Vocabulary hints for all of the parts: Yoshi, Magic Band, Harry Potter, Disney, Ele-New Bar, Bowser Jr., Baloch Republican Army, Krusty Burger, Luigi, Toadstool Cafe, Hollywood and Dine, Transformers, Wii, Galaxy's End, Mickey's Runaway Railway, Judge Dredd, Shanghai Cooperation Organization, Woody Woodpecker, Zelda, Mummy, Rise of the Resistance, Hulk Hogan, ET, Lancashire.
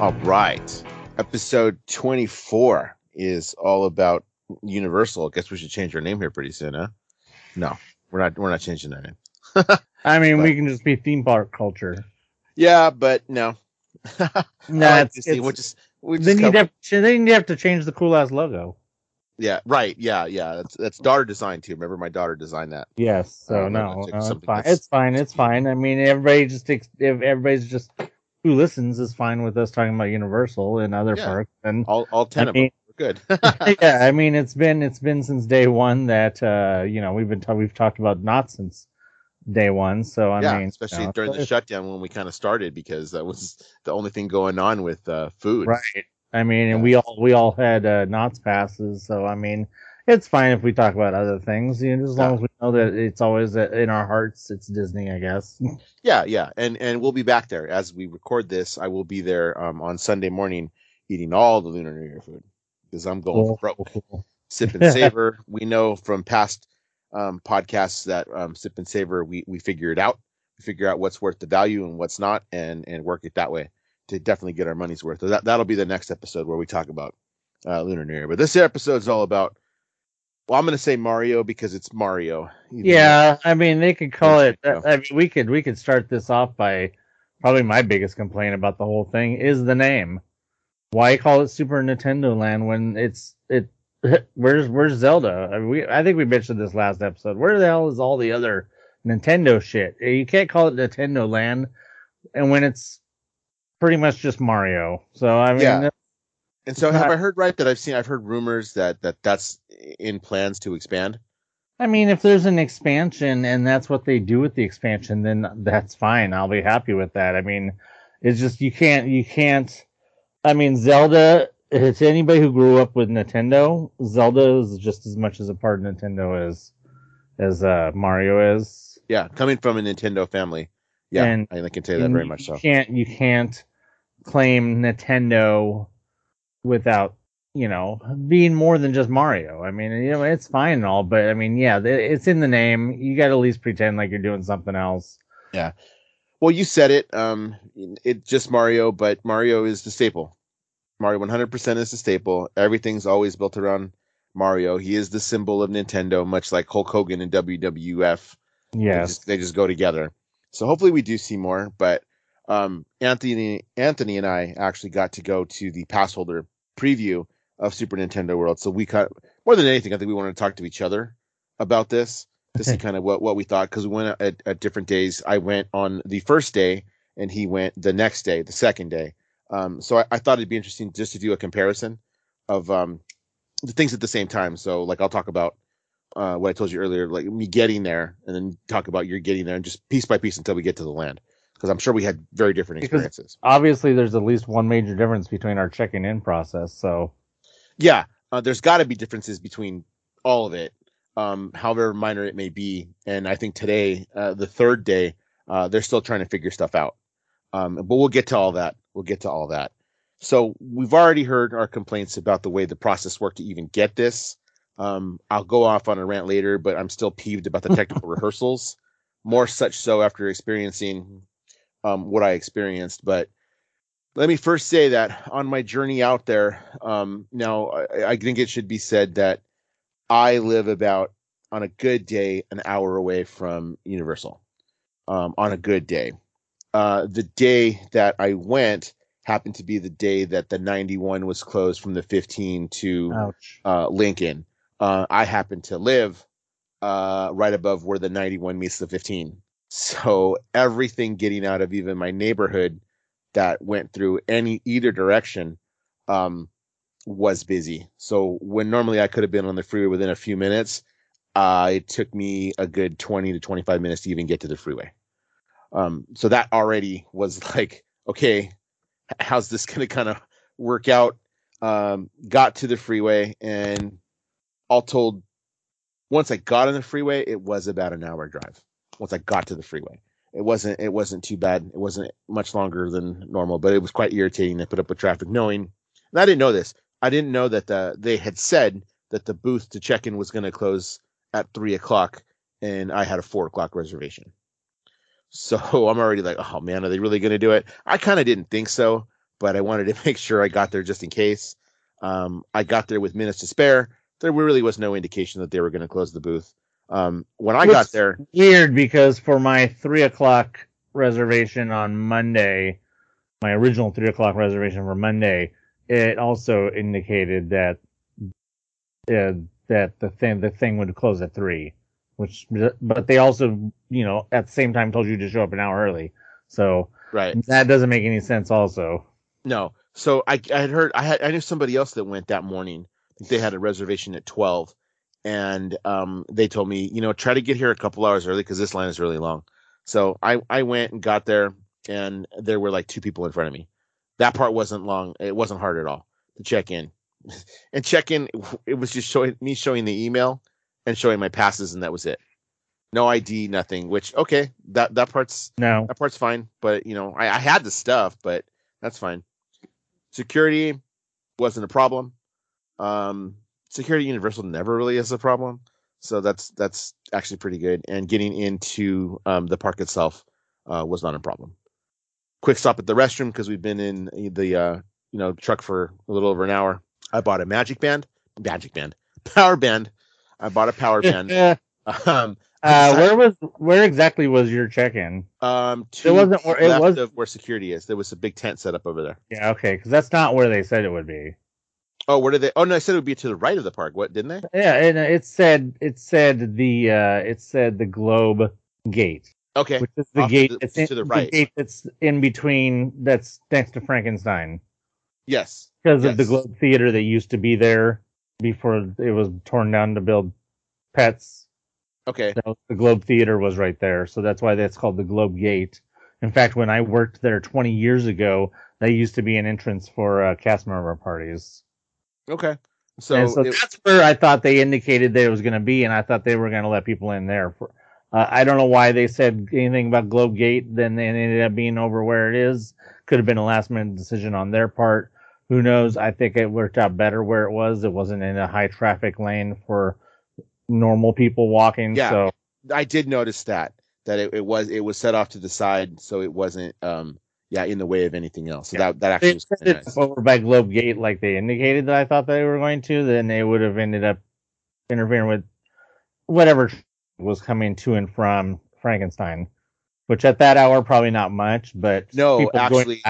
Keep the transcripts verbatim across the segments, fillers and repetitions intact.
All right. Episode twenty-four is all about Universal. I guess we should change our name here pretty soon, huh? No, we're not. We're not changing that name. I mean, but, we can just be theme park culture. Yeah, but no. No, I like Disney. We'll just, we'll just then you have then you have to change the cool ass logo. Yeah. Right. Yeah. Yeah. That's that's daughter design too. Remember, my daughter designed that. Yes. So um, no, no it's fine. It's fine. It's fine. I mean, everybody just if everybody's just who listens is fine with us talking about Universal and other yeah, parks and all all ten I mean, of them. Good. Yeah, I mean it's been it's been since day one that uh, you know we've been ta- we've talked about not since day one. So I yeah, mean, especially you know, during the shutdown when we kind of started because that was the only thing going on with uh, food. Right. I mean, yeah. and we all we all had uh, Knott's passes. So I mean, it's fine if we talk about other things, you know, as long yeah. as we know that it's always in our hearts. It's Disney, I guess. Yeah, yeah, and and we'll be back there as we record this. I will be there um, on Sunday morning eating all the Lunar New Year food. Because I'm going cool. broke. Cool. Sip and Savor. We know from past um, podcasts that um, Sip and Savor, we we figure it out. We figure out what's worth the value and what's not, and and work it that way to definitely get our money's worth. So that that'll be the next episode where we talk about uh, Lunar New Year. But this episode is all about. Well, I'm going to say Mario because it's Mario. Yeah, I mean they could call it. You know. I mean, we could we could start this off by probably my biggest complaint about the whole thing is the name. Why call it Super Nintendo Land when it's it? Where's where's Zelda? I mean, we I think we mentioned this last episode. Where the hell is all the other Nintendo shit? You can't call it Nintendo Land, and when it's pretty much just Mario. So I mean, yeah. And so not, have I heard right that I've seen? I've heard rumors that, that that's in plans to expand. I mean, if there's an expansion and that's what they do with the expansion, then that's fine. I'll be happy with that. I mean, it's just you can't you can't. I mean, Zelda, to anybody who grew up with Nintendo, Zelda is just as much as a part of Nintendo as, as uh, Mario is. Yeah, coming from a Nintendo family. Yeah, and I can tell you that very much so. You can't, you can't claim Nintendo without, you know, being more than just Mario. I mean, you know, it's fine and all, but I mean, yeah, it's in the name. You got to at least pretend like you're doing something else. Yeah. Well, you said it. Um, it's just Mario, but Mario is the staple. Mario one hundred percent is the staple. Everything's always built around Mario. He is the symbol of Nintendo, much like Hulk Hogan and W W F. Yes. They just, they just go together. So hopefully we do see more. But um, Anthony, Anthony and I actually got to go to the pass holder preview of Super Nintendo World. So we cut more than anything. I think we wanted to talk to each other about this. This is kind of what, what we thought because we went at, at different days. I went on the first day and he went the next day, the second day. Um, so I, I thought it'd be interesting just to do a comparison of um, the things at the same time. So like I'll talk about uh, what I told you earlier, like me getting there and then talk about your getting there and just piece by piece until we get to the land because I'm sure we had very different experiences. Because obviously, there's at least one major difference between our checking in process. So, yeah, uh, there's got to be differences between all of it. Um, however minor it may be. And I think today, uh, the third day, uh, they're still trying to figure stuff out. Um, but we'll get to all that. We'll get to all that. So we've already heard our complaints about the way the process worked to even get this. Um, I'll go off on a rant later, but I'm still peeved about the technical rehearsals, more such so after experiencing um, what I experienced. But let me first say that on my journey out there, um, now I, I think it should be said that I live about, on a good day, an hour away from Universal, um, on a good day. Uh, the day that I went happened to be the day that the ninety-one was closed from the fifteen to uh, Lincoln. Uh, I happen to live uh, right above where the ninety-one meets the fifteen. So everything getting out of even my neighborhood that went through any either direction um, – was busy. So when normally I could have been on the freeway within a few minutes, uh, it took me a good twenty to twenty-five minutes to even get to the freeway. Um, so that already was like, okay, how's this going to kind of work out? Um, got to the freeway and all told, once I got on the freeway, it was about an hour drive. Once I got to the freeway, it wasn't, it wasn't too bad. It wasn't much longer than normal, but it was quite irritating to put up with traffic knowing, and I didn't know this. I didn't know that the, they had said that the booth to check in was going to close at three o'clock and I had a four o'clock reservation. So I'm already like, oh man, are they really going to do it? I kind of didn't think so, but I wanted to make sure I got there just in case. Um, I got there with minutes to spare. There really was no indication that they were going to close the booth. Um, when I Which got there, weird because for my three o'clock reservation on Monday, my original three o'clock reservation for Monday, it also indicated that uh, that the thing the thing would close at three. Which, but they also, you know, at the same time told you to show up an hour early. So right. That doesn't make any sense also. No. So I, I had heard, I had, I knew somebody else that went that morning. They had a reservation at twelve and um, they told me, you know, try to get here a couple hours early because this line is really long. So I, I went and got there and there were like two people in front of me. That part wasn't long. It wasn't hard at all to check in and check in. It was just showing me showing the email and showing my passes, and that was it. No I D, nothing. Which okay, that that part's no, that part's fine. But you know, I, I had the stuff, but that's fine. Security wasn't a problem. Um, security at Universal never really is a problem, so that's that's actually pretty good. And getting into um, the park itself uh, was not a problem. Quick stop at the restroom because we've been in the uh, you know truck for a little over an hour. I bought a Magic Band, Magic Band, Power Band. I bought a Power Band. um, uh, where was where exactly was your check-in? Um, it wasn't where it was where security is. There was a big tent set up over there. Yeah, okay, because that's not where they said it would be. Oh, where did they? Oh no, I said it would be to the right of the park. What didn't they? Yeah, and it said it said the uh, it said the Globe Gate. Okay, which is the Off gate to the, it's in, to the right. The gate that's in between. That's next to Frankenstein. Yes, because yes. of the Globe Theater that used to be there. Before it was torn down to build Pets. Okay. So the Globe Theater was right there. So that's why that's called the Globe Gate. In fact, when I worked there twenty years ago, that used to be an entrance for uh, cast member parties. Okay. So, and so it, that's where I thought they indicated that it was going to be, and I thought they were going to let people in there. For, uh, I don't know why they said anything about Globe Gate, then it ended up being over where it is. Could have been a last-minute decision on their part. Who knows? I think it worked out better where it was. It wasn't in a high traffic lane for normal people walking. Yeah, so. I did notice that that it, it was it was set off to the side, so it wasn't um yeah in the way of anything else. So yeah. that that actually if was it's nice. Over by Globe Gate, like they indicated that I thought they were going to. Then they would have ended up interfering with whatever was coming to and from Frankenstein, which at that hour probably not much, but no, actually.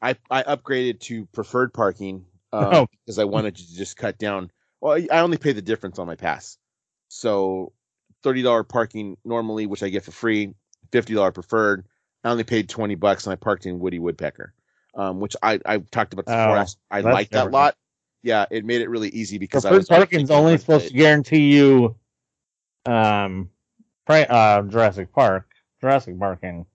I, I upgraded to preferred parking um, oh. because I wanted to just cut down. Well, I, I only pay the difference on my pass. So thirty dollars parking normally, which I get for free, fifty dollars preferred. I only paid twenty bucks and I parked in Woody Woodpecker, um, which I, I talked about before. Oh, I like that lot. Yeah, it made it really easy because preferred I was parking's only supposed paid. to guarantee you um, uh, Jurassic Park, Jurassic parking.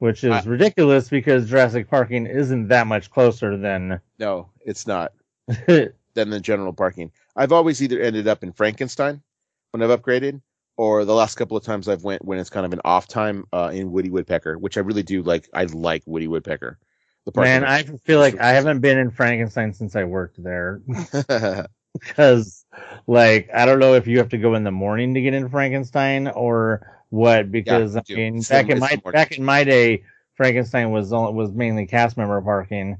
Which is I, ridiculous because Jurassic parking isn't that much closer than... No, it's not. than the general parking. I've always either ended up in Frankenstein when I've upgraded, or the last couple of times I've went when it's kind of an off time uh, in Woody Woodpecker, which I really do like. I like Woody Woodpecker. The Man, I feel like I haven't been in Frankenstein since I worked there. Because, like, I don't know if you have to go in the morning to get in Frankenstein or... What? Because yeah, I mean, it's back in my back in my day, Frankenstein was only, was mainly cast member parking,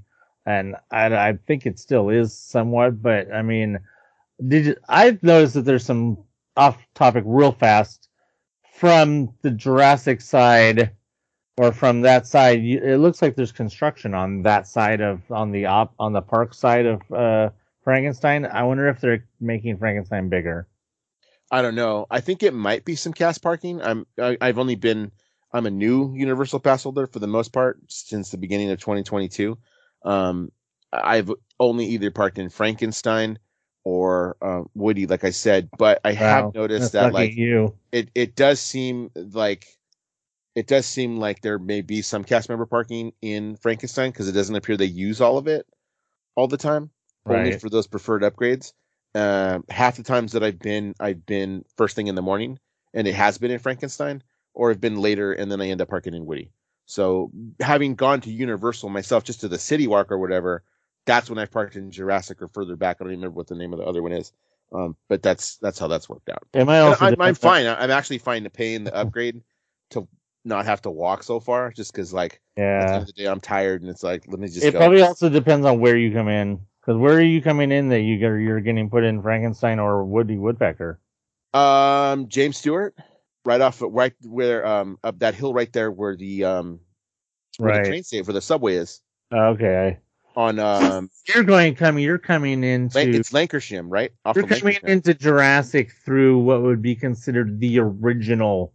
and I, I think it still is somewhat. But I mean, did you, I've noticed that there's some off topic real fast from the Jurassic side, or from that side. It looks like there's construction on that side of on the op on the park side of uh, Frankenstein. I wonder if they're making Frankenstein bigger. I don't know. I think it might be some cast parking. I'm, I, I've only been, I'm a new Universal pass holder for the most part since the beginning of twenty twenty-two. Um, I've only either parked in Frankenstein or uh, Woody, like I said, but I wow, have noticed that like you. It, it does seem like, it does seem like there may be some cast member parking in Frankenstein because it doesn't appear they use all of it all the time, right. Only for those preferred upgrades. Uh, half the times that I've been, I've been first thing in the morning, and it has been in Frankenstein, or I've been later, and then I end up parking in Woody. So having gone to Universal myself, just to the City Walk or whatever, that's when I parked in Jurassic or further back. I don't even remember what the name of the other one is, um, but that's that's how that's worked out. Am I also I'm, I'm fine. I'm actually fine to paying the upgrade to not have to walk so far, just because, like, yeah, at the end of the day, I'm tired, and it's like, let me just. It go. Probably also depends on where you come in, because where are you coming in that you get, you're getting put in Frankenstein or Woody Woodpecker? Um, James Stewart, right off right where um up that hill right there where the um where right the train station for the subway is. Okay. On um, you're going coming. You're coming into it's Lancashire, right? Off you're of coming into Jurassic through what would be considered the original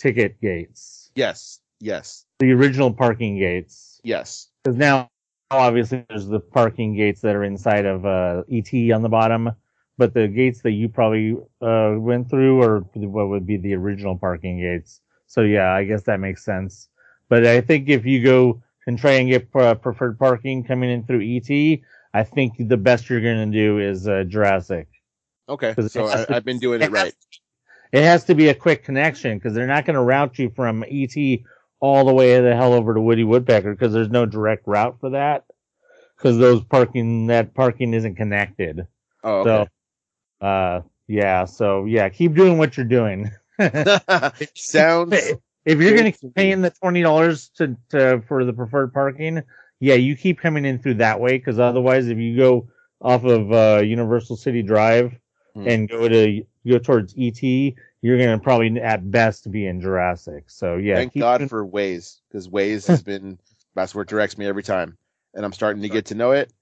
ticket gates. Yes, yes. The original parking gates. Yes. Because now, obviously, there's the parking gates that are inside of uh, E T on the bottom, but the gates that you probably uh, went through are what would be the original parking gates. So yeah, I guess that makes sense. But I think if you go and try and get uh, preferred parking coming in through E T, I think the best you're going to do is uh, Jurassic. Okay, so I, to, I've been doing it, it right. To, it has to be a quick connection, because they're not going to route you from E T all the way the hell over to Woody Woodpecker, because there's no direct route for that, because those parking that parking isn't connected. Oh, okay. So, uh, yeah, so yeah, keep doing what you're doing. Sounds. If you're going to keep paying the twenty dollars to, to for the preferred parking, yeah, you keep coming in through that way, because otherwise, if you go off of uh, Universal City Drive mm. and go to go towards E T, you're going to probably at best be in Jurassic. So yeah, thank God in- for Waze, because Waze has been that's where it directs me every time, and I'm starting to get to know it.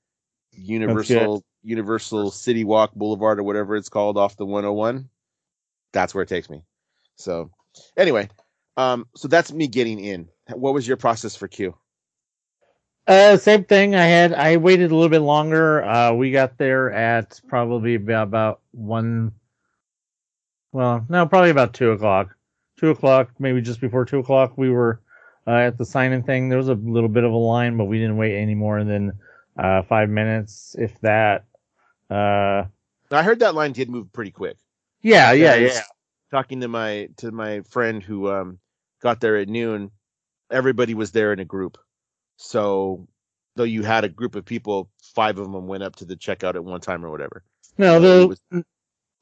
Universal Universal City Walk Boulevard or whatever it's called off the one oh one, that's where it takes me. So anyway. Um, so that's me getting in. What was your process for queue? Uh, same thing. I had I waited a little bit longer. Uh, we got there at probably about one. Well, no, probably about two o'clock. Two o'clock, maybe just before two o'clock. We were uh, at the sign-in thing. There was a little bit of a line, but we didn't wait any more than uh, five minutes, if that. Uh, I heard that line did move pretty quick. Yeah, yeah, yeah. Talking to my to my friend who um got there at noon, everybody was there in a group. So though you had a group of people, five of them went up to the checkout at one time or whatever. No, though was-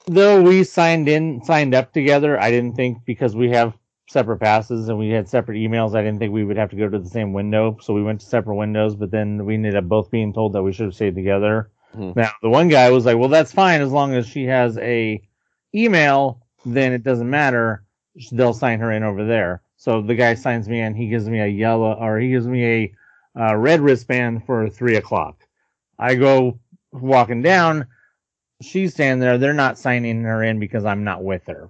though we signed in signed up together, I didn't think, because we have separate passes and we had separate emails, I didn't think we would have to go to the same window. So we went to separate windows, but then we ended up both being told that we should have stayed together. Mm-hmm. Now the one guy was like, well, that's fine, as long as she has a email, then it doesn't matter. They'll sign her in over there. So the guy signs me in. He gives me a yellow, or he gives me a uh, red wristband for three o'clock. I go walking down. She's standing there. They're not signing her in because I'm not with her.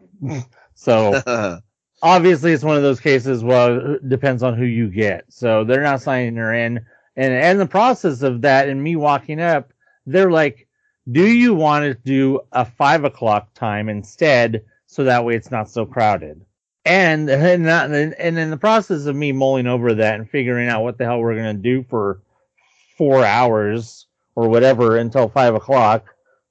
So obviously it's one of those cases. Well, it depends on who you get. So they're not signing her in. And and the process of that and me walking up, they're like, do you want to do a five o'clock time instead? So that way it's not so crowded. And and, not, and in the process of me mulling over that and figuring out what the hell we're going to do for four hours or whatever until five o'clock,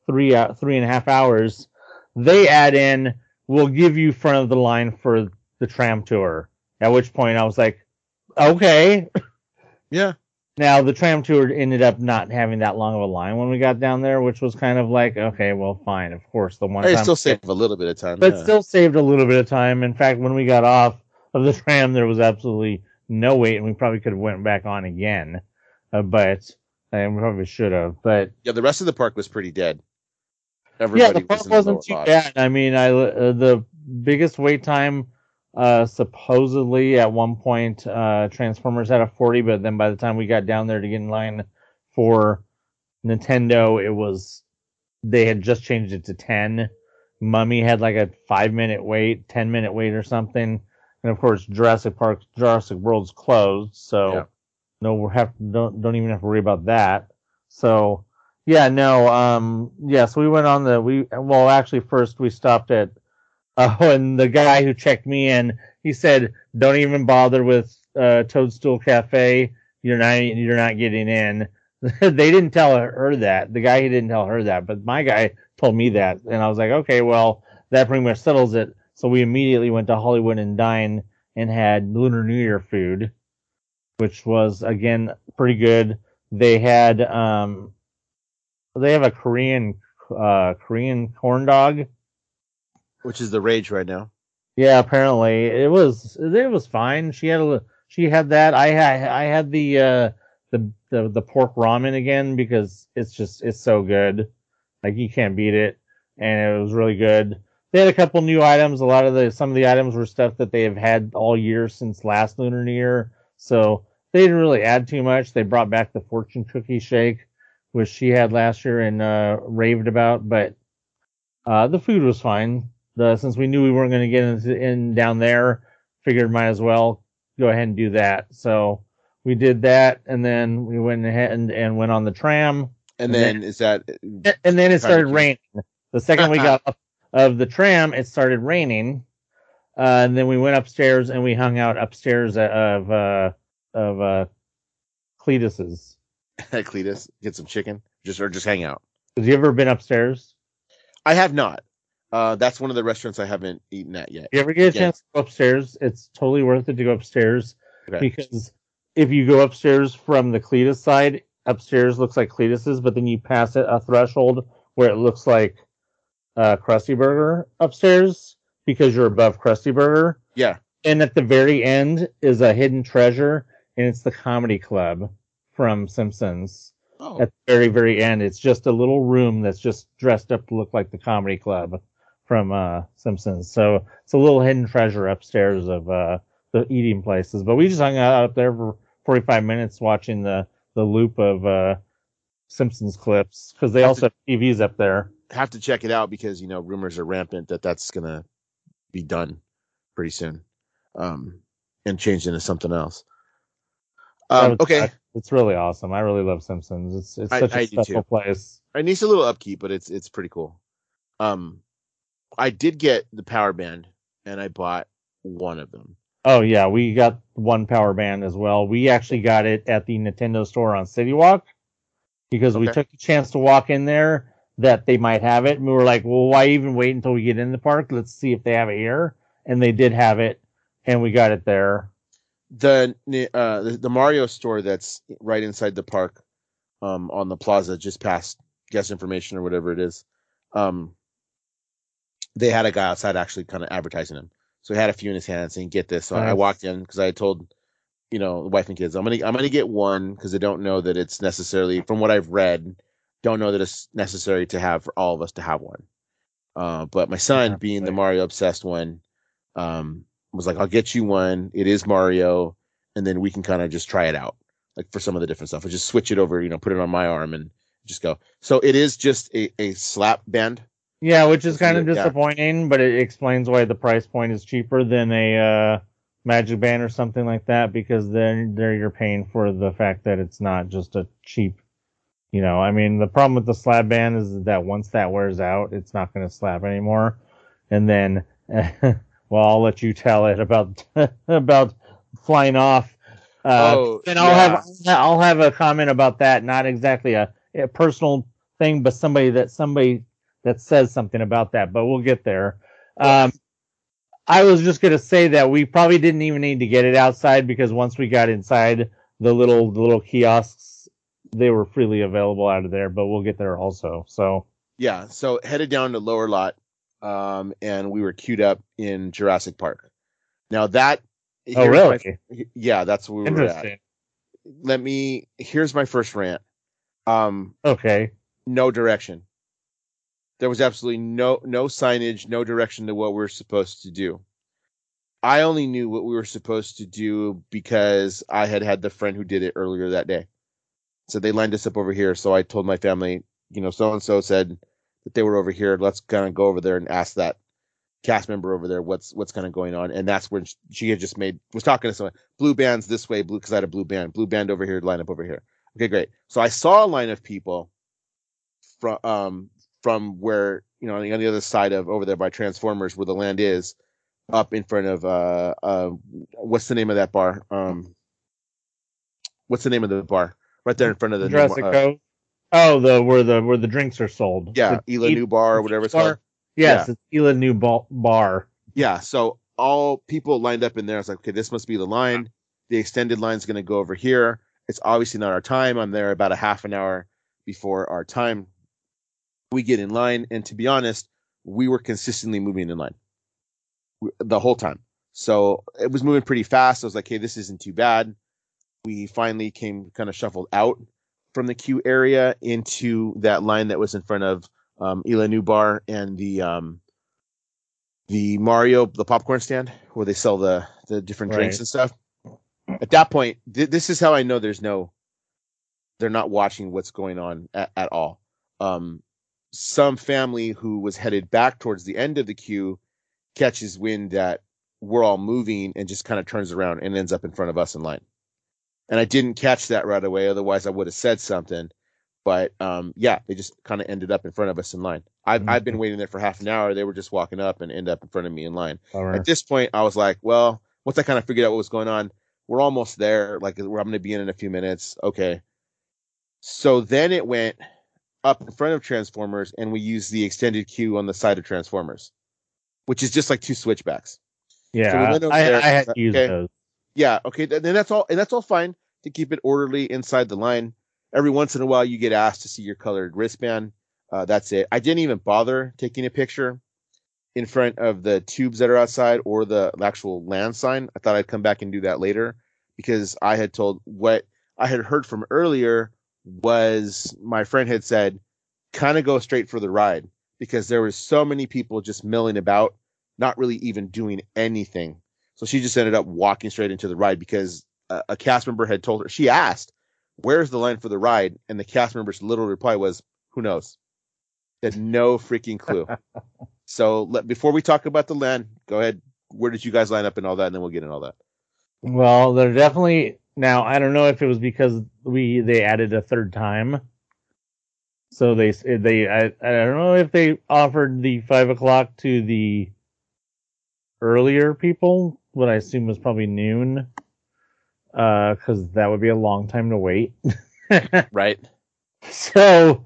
three, uh, three and a half hours, they add in, we'll give you front of the line for the tram tour. At which point I was like, okay. Yeah. Now, the tram tour ended up not having that long of a line when we got down there, which was kind of like, okay, well, fine, of course. The one it time still saved a little bit of time. But yeah. still saved a little bit of time. In fact, when we got off of the tram, there was absolutely no wait, and we probably could have went back on again. Uh, but and we probably should have. But yeah, the rest of the park was pretty dead. Everybody yeah, the park was wasn't too box. bad. I mean, I uh, the biggest wait time... Uh, supposedly at one point, uh, Transformers had a forty, but then by the time we got down there to get in line for Nintendo, it was, they had just changed it to ten. Mummy had like a five minute wait, ten minute wait or something. And of course, Jurassic Park, Jurassic World's closed. So yeah. no, we have, don't, don't even have to worry about that. So yeah, no, um, yeah, so we went on the, we, well, actually first we stopped at Oh, and the guy who checked me in, he said, "Don't even bother with uh, Toadstool Cafe. You're not, you're not getting in." They didn't tell her that. The guy, he didn't tell her that, but my guy told me that, and I was like, "Okay, well, that pretty much settles it." So we immediately went to Hollywood and Dine and had Lunar New Year food, which was again pretty good. They had, um, they have a Korean, uh, Korean corn dog. Which is the rage right now. Yeah, apparently it was it was fine. She had a, she had that. I had I had the uh, the, the the pork ramen again because it's just it's so good. Like you can't beat it, and it was really good. They had a couple new items. A lot of the some of the items were stuff that they have had all year since last Lunar New Year, so they didn't really add too much. They brought back the fortune cookie shake, which she had last year and uh, raved about, but uh, the food was fine. The, since we knew we weren't going to get into, in down there, figured might as well go ahead and do that. So we did that, and then we went ahead and, and went on the tram. And, and then, then is that? And then it started raining. The second we got up of the tram, it started raining, uh, and then we went upstairs and we hung out upstairs of uh, of uh, Cletus's. Cletus, get some chicken, just or just hang out. Have you ever been upstairs? I have not. Uh, that's one of the restaurants I haven't eaten at yet. If you ever get a chance to go upstairs, it's totally worth it to go upstairs. Okay. Because if you go upstairs from the Cletus side, upstairs looks like Cletus's, but then you pass it a threshold where it looks like uh, Krusty Burger upstairs because you're above Krusty Burger. Yeah. And at the very end is a hidden treasure, and it's the Comedy Club from Simpsons. Oh. At the very, very end, it's just a little room that's just dressed up to look like the Comedy Club from uh, Simpsons. So it's a little hidden treasure upstairs of uh, the eating places. But we just hung out up there for forty-five minutes watching the, the loop of uh, Simpsons clips because they have also to, have T Vs up there. Have to check it out because, you know, rumors are rampant that that's going to be done pretty soon um, and changed into something else. Um, okay. I, it's really awesome. I really love Simpsons. It's it's such I, a I special place. It needs a little upkeep, but it's it's pretty cool. Um, I did get the Power Band, and I bought one of them. Oh, yeah. We got one Power Band as well. We actually got it at the Nintendo store on City Walk because okay. we took the chance to walk in there that they might have it. And we were like, well, why even wait until we get in the park? Let's see if they have it here. And they did have it, and we got it there. The uh, the Mario store that's right inside the park um, on the plaza just past guest information or whatever it is. Um They had a guy outside actually kind of advertising him. So he had a few in his hands and get this. So nice. I walked in because I had told, you know, the wife and kids, I'm going to I'm gonna get one because I don't know that it's necessarily, from what I've read, don't know that it's necessary to have for all of us to have one. Uh, but my son, yeah, being right. the Mario obsessed one, um, was like, I'll get you one. It is Mario. And then we can kind of just try it out, like for some of the different stuff. I just switch it over, you know, put it on my arm and just go. So it is just a, a slap band. Yeah, which is kind of disappointing, yeah. but it explains why the price point is cheaper than a uh, Magic Band or something like that, because then there you're paying for the fact that it's not just a cheap, you know, I mean, the problem with the slab band is that once that wears out, it's not going to slap anymore. And then, well, I'll let you tell it about about flying off. Uh, oh, and I'll yeah. have I'll have a comment about that. Not exactly a, a personal thing, but somebody that somebody. that says something about that, but we'll get there. Um, I was just going to say that we probably didn't even need to get it outside because once we got inside the little, the little kiosks, they were freely available out of there, but we'll get there also. So, yeah. So headed down to Lower Lot. Um, and we were queued up in Jurassic Park. Now that, oh, really? My, yeah, that's where we were at. Let me, here's my first rant. Um, okay. No direction. There was absolutely no no signage, no direction to what we were supposed to do. I only knew what we were supposed to do because I had had the friend who did it earlier that day. So they lined us up over here. So I told my family, you know, so-and-so said that they were over here. Let's kind of go over there and ask that cast member over there what's what's kind of going on. And that's when she had just made, was talking to someone. Blue band's this way, blue, because I had a blue band. Blue band over here, line up over here. Okay, great. So I saw a line of people from... Um, from where, you know, on the other side of over there by Transformers where the land is up in front of, uh, uh, what's the name of that bar? Um, what's the name of the bar right there in front of the Jurassic uh, Cove? Oh, the, where the, where the drinks are sold. Yeah. Ele-New Bar or whatever it's called. Yes. Yeah. It's Ele-New Bar. Yeah. So all people lined up in there. I was like, okay, this must be the line. The extended line's going to go over here. It's obviously not our time. I'm there about a half an hour before our time. We get in line, and to be honest, we were consistently moving in line. the whole time. So it was moving pretty fast. I was like, hey, this isn't too bad. We finally came kind of shuffled out from the queue area into that line that was in front of um, Ele-New Bar and the um, the Mario, the popcorn stand where they sell the, the different right. drinks and stuff. At that point, th- this is how I know there's no, they're not watching what's going on at, at all. Um, some family who was headed back towards the end of the queue catches wind that we're all moving and just kind of turns around and ends up in front of us in line. And I didn't catch that right away. Otherwise I would have said something, but um, yeah, they just kind of ended up in front of us in line. I've, mm-hmm. I've been waiting there for half an hour. They were just walking up and end up in front of me in line. Right. At this point, I was like, well, once I kind of figured out what was going on, we're almost there. Like I'm going to be in in a few minutes. Okay. So then it went up in front of Transformers and we used the extended queue on the side of Transformers, which is just like two switchbacks. Yeah. So we I, I had to use okay. those. Yeah. Okay. Then that's all. And that's all fine to keep it orderly inside the line. Every once in a while you get asked to see your colored wristband. Uh, that's it. I didn't even bother taking a picture in front of the tubes that are outside or the actual land sign. I thought I'd come back and do that later because I had told what I had heard from earlier was my friend had said, kind of go straight for the ride because there was so many people just milling about, not really even doing anything. So she just ended up walking straight into the ride because a, a cast member had told her, she asked, where's the line for the ride? And the cast member's literal reply was, who knows? They had no freaking clue. So let, before we talk about the land, go ahead. Where did you guys line up and all that? And then we'll get in all that. Well, they're definitely now. I don't know if it was because we they added a third time. So they they I, I don't know if they offered the five o'clock to the earlier people. What I assume was probably noon, because uh, that would be a long time to wait. Right. So.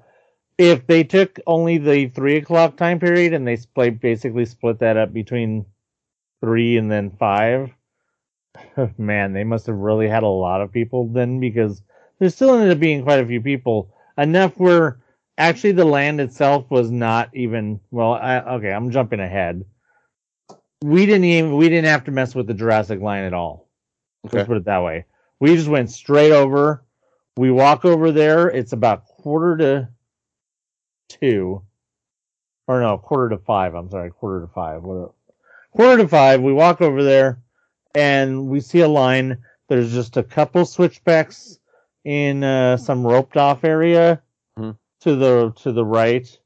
If they took only the three o'clock time period and they split, basically split that up between three and then five, man, they must have really had a lot of people then because there still ended up being quite a few people. Enough where actually the land itself was not even well. I, okay, I'm jumping ahead. We didn't even we didn't have to mess with the Jurassic line at all. Okay. Let's put it that way. We just went straight over. We walk over there. It's about quarter to. Two, or no, quarter to five. I'm sorry, quarter to five. What, quarter to five. We walk over there, and we see a line. There's just a couple switchbacks in uh, some roped-off area mm-hmm. to the to the right,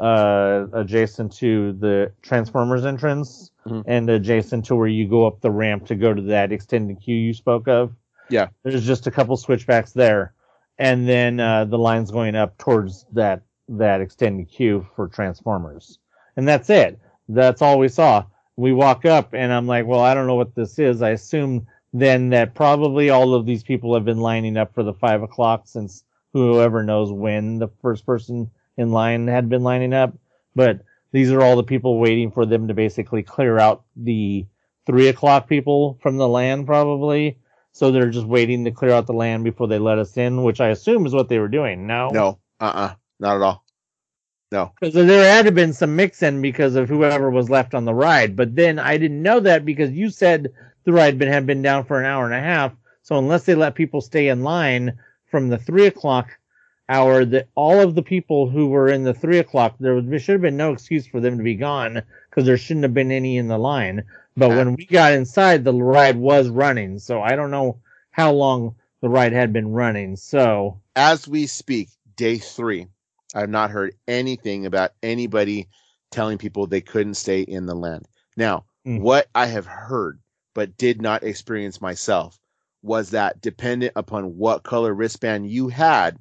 uh, adjacent to the Transformers entrance, mm-hmm. and adjacent to where you go up the ramp to go to that extended queue you spoke of. Yeah, there's just a couple switchbacks there, and then uh, the line's going up towards that. that extended queue for Transformers. And that's it. That's all we saw. We walk up and I'm like, well, I don't know what this is. I assume then that probably all of these people have been lining up for the five o'clock since whoever knows when the first person in line had been lining up. But these are all the people waiting for them to basically clear out the three o'clock people from the land probably. So they're just waiting to clear out the land before they let us in, which I assume is what they were doing. No, no, uh-uh. Not at all. No. Because there had to have been some mix-in because of whoever was left on the ride. But then I didn't know that because you said the ride had been down for an hour and a half. So unless they let people stay in line from the three o'clock hour, that all of the people who were in the three o'clock, there should have been no excuse for them to be gone because there shouldn't have been any in the line. But when we got inside, the ride was running. So I don't know how long the ride had been running. So as we speak, day three. I've not heard anything about anybody telling people they couldn't stay in the land. Now, mm-hmm. what I have heard, but did not experience myself, was that dependent upon what color wristband you had,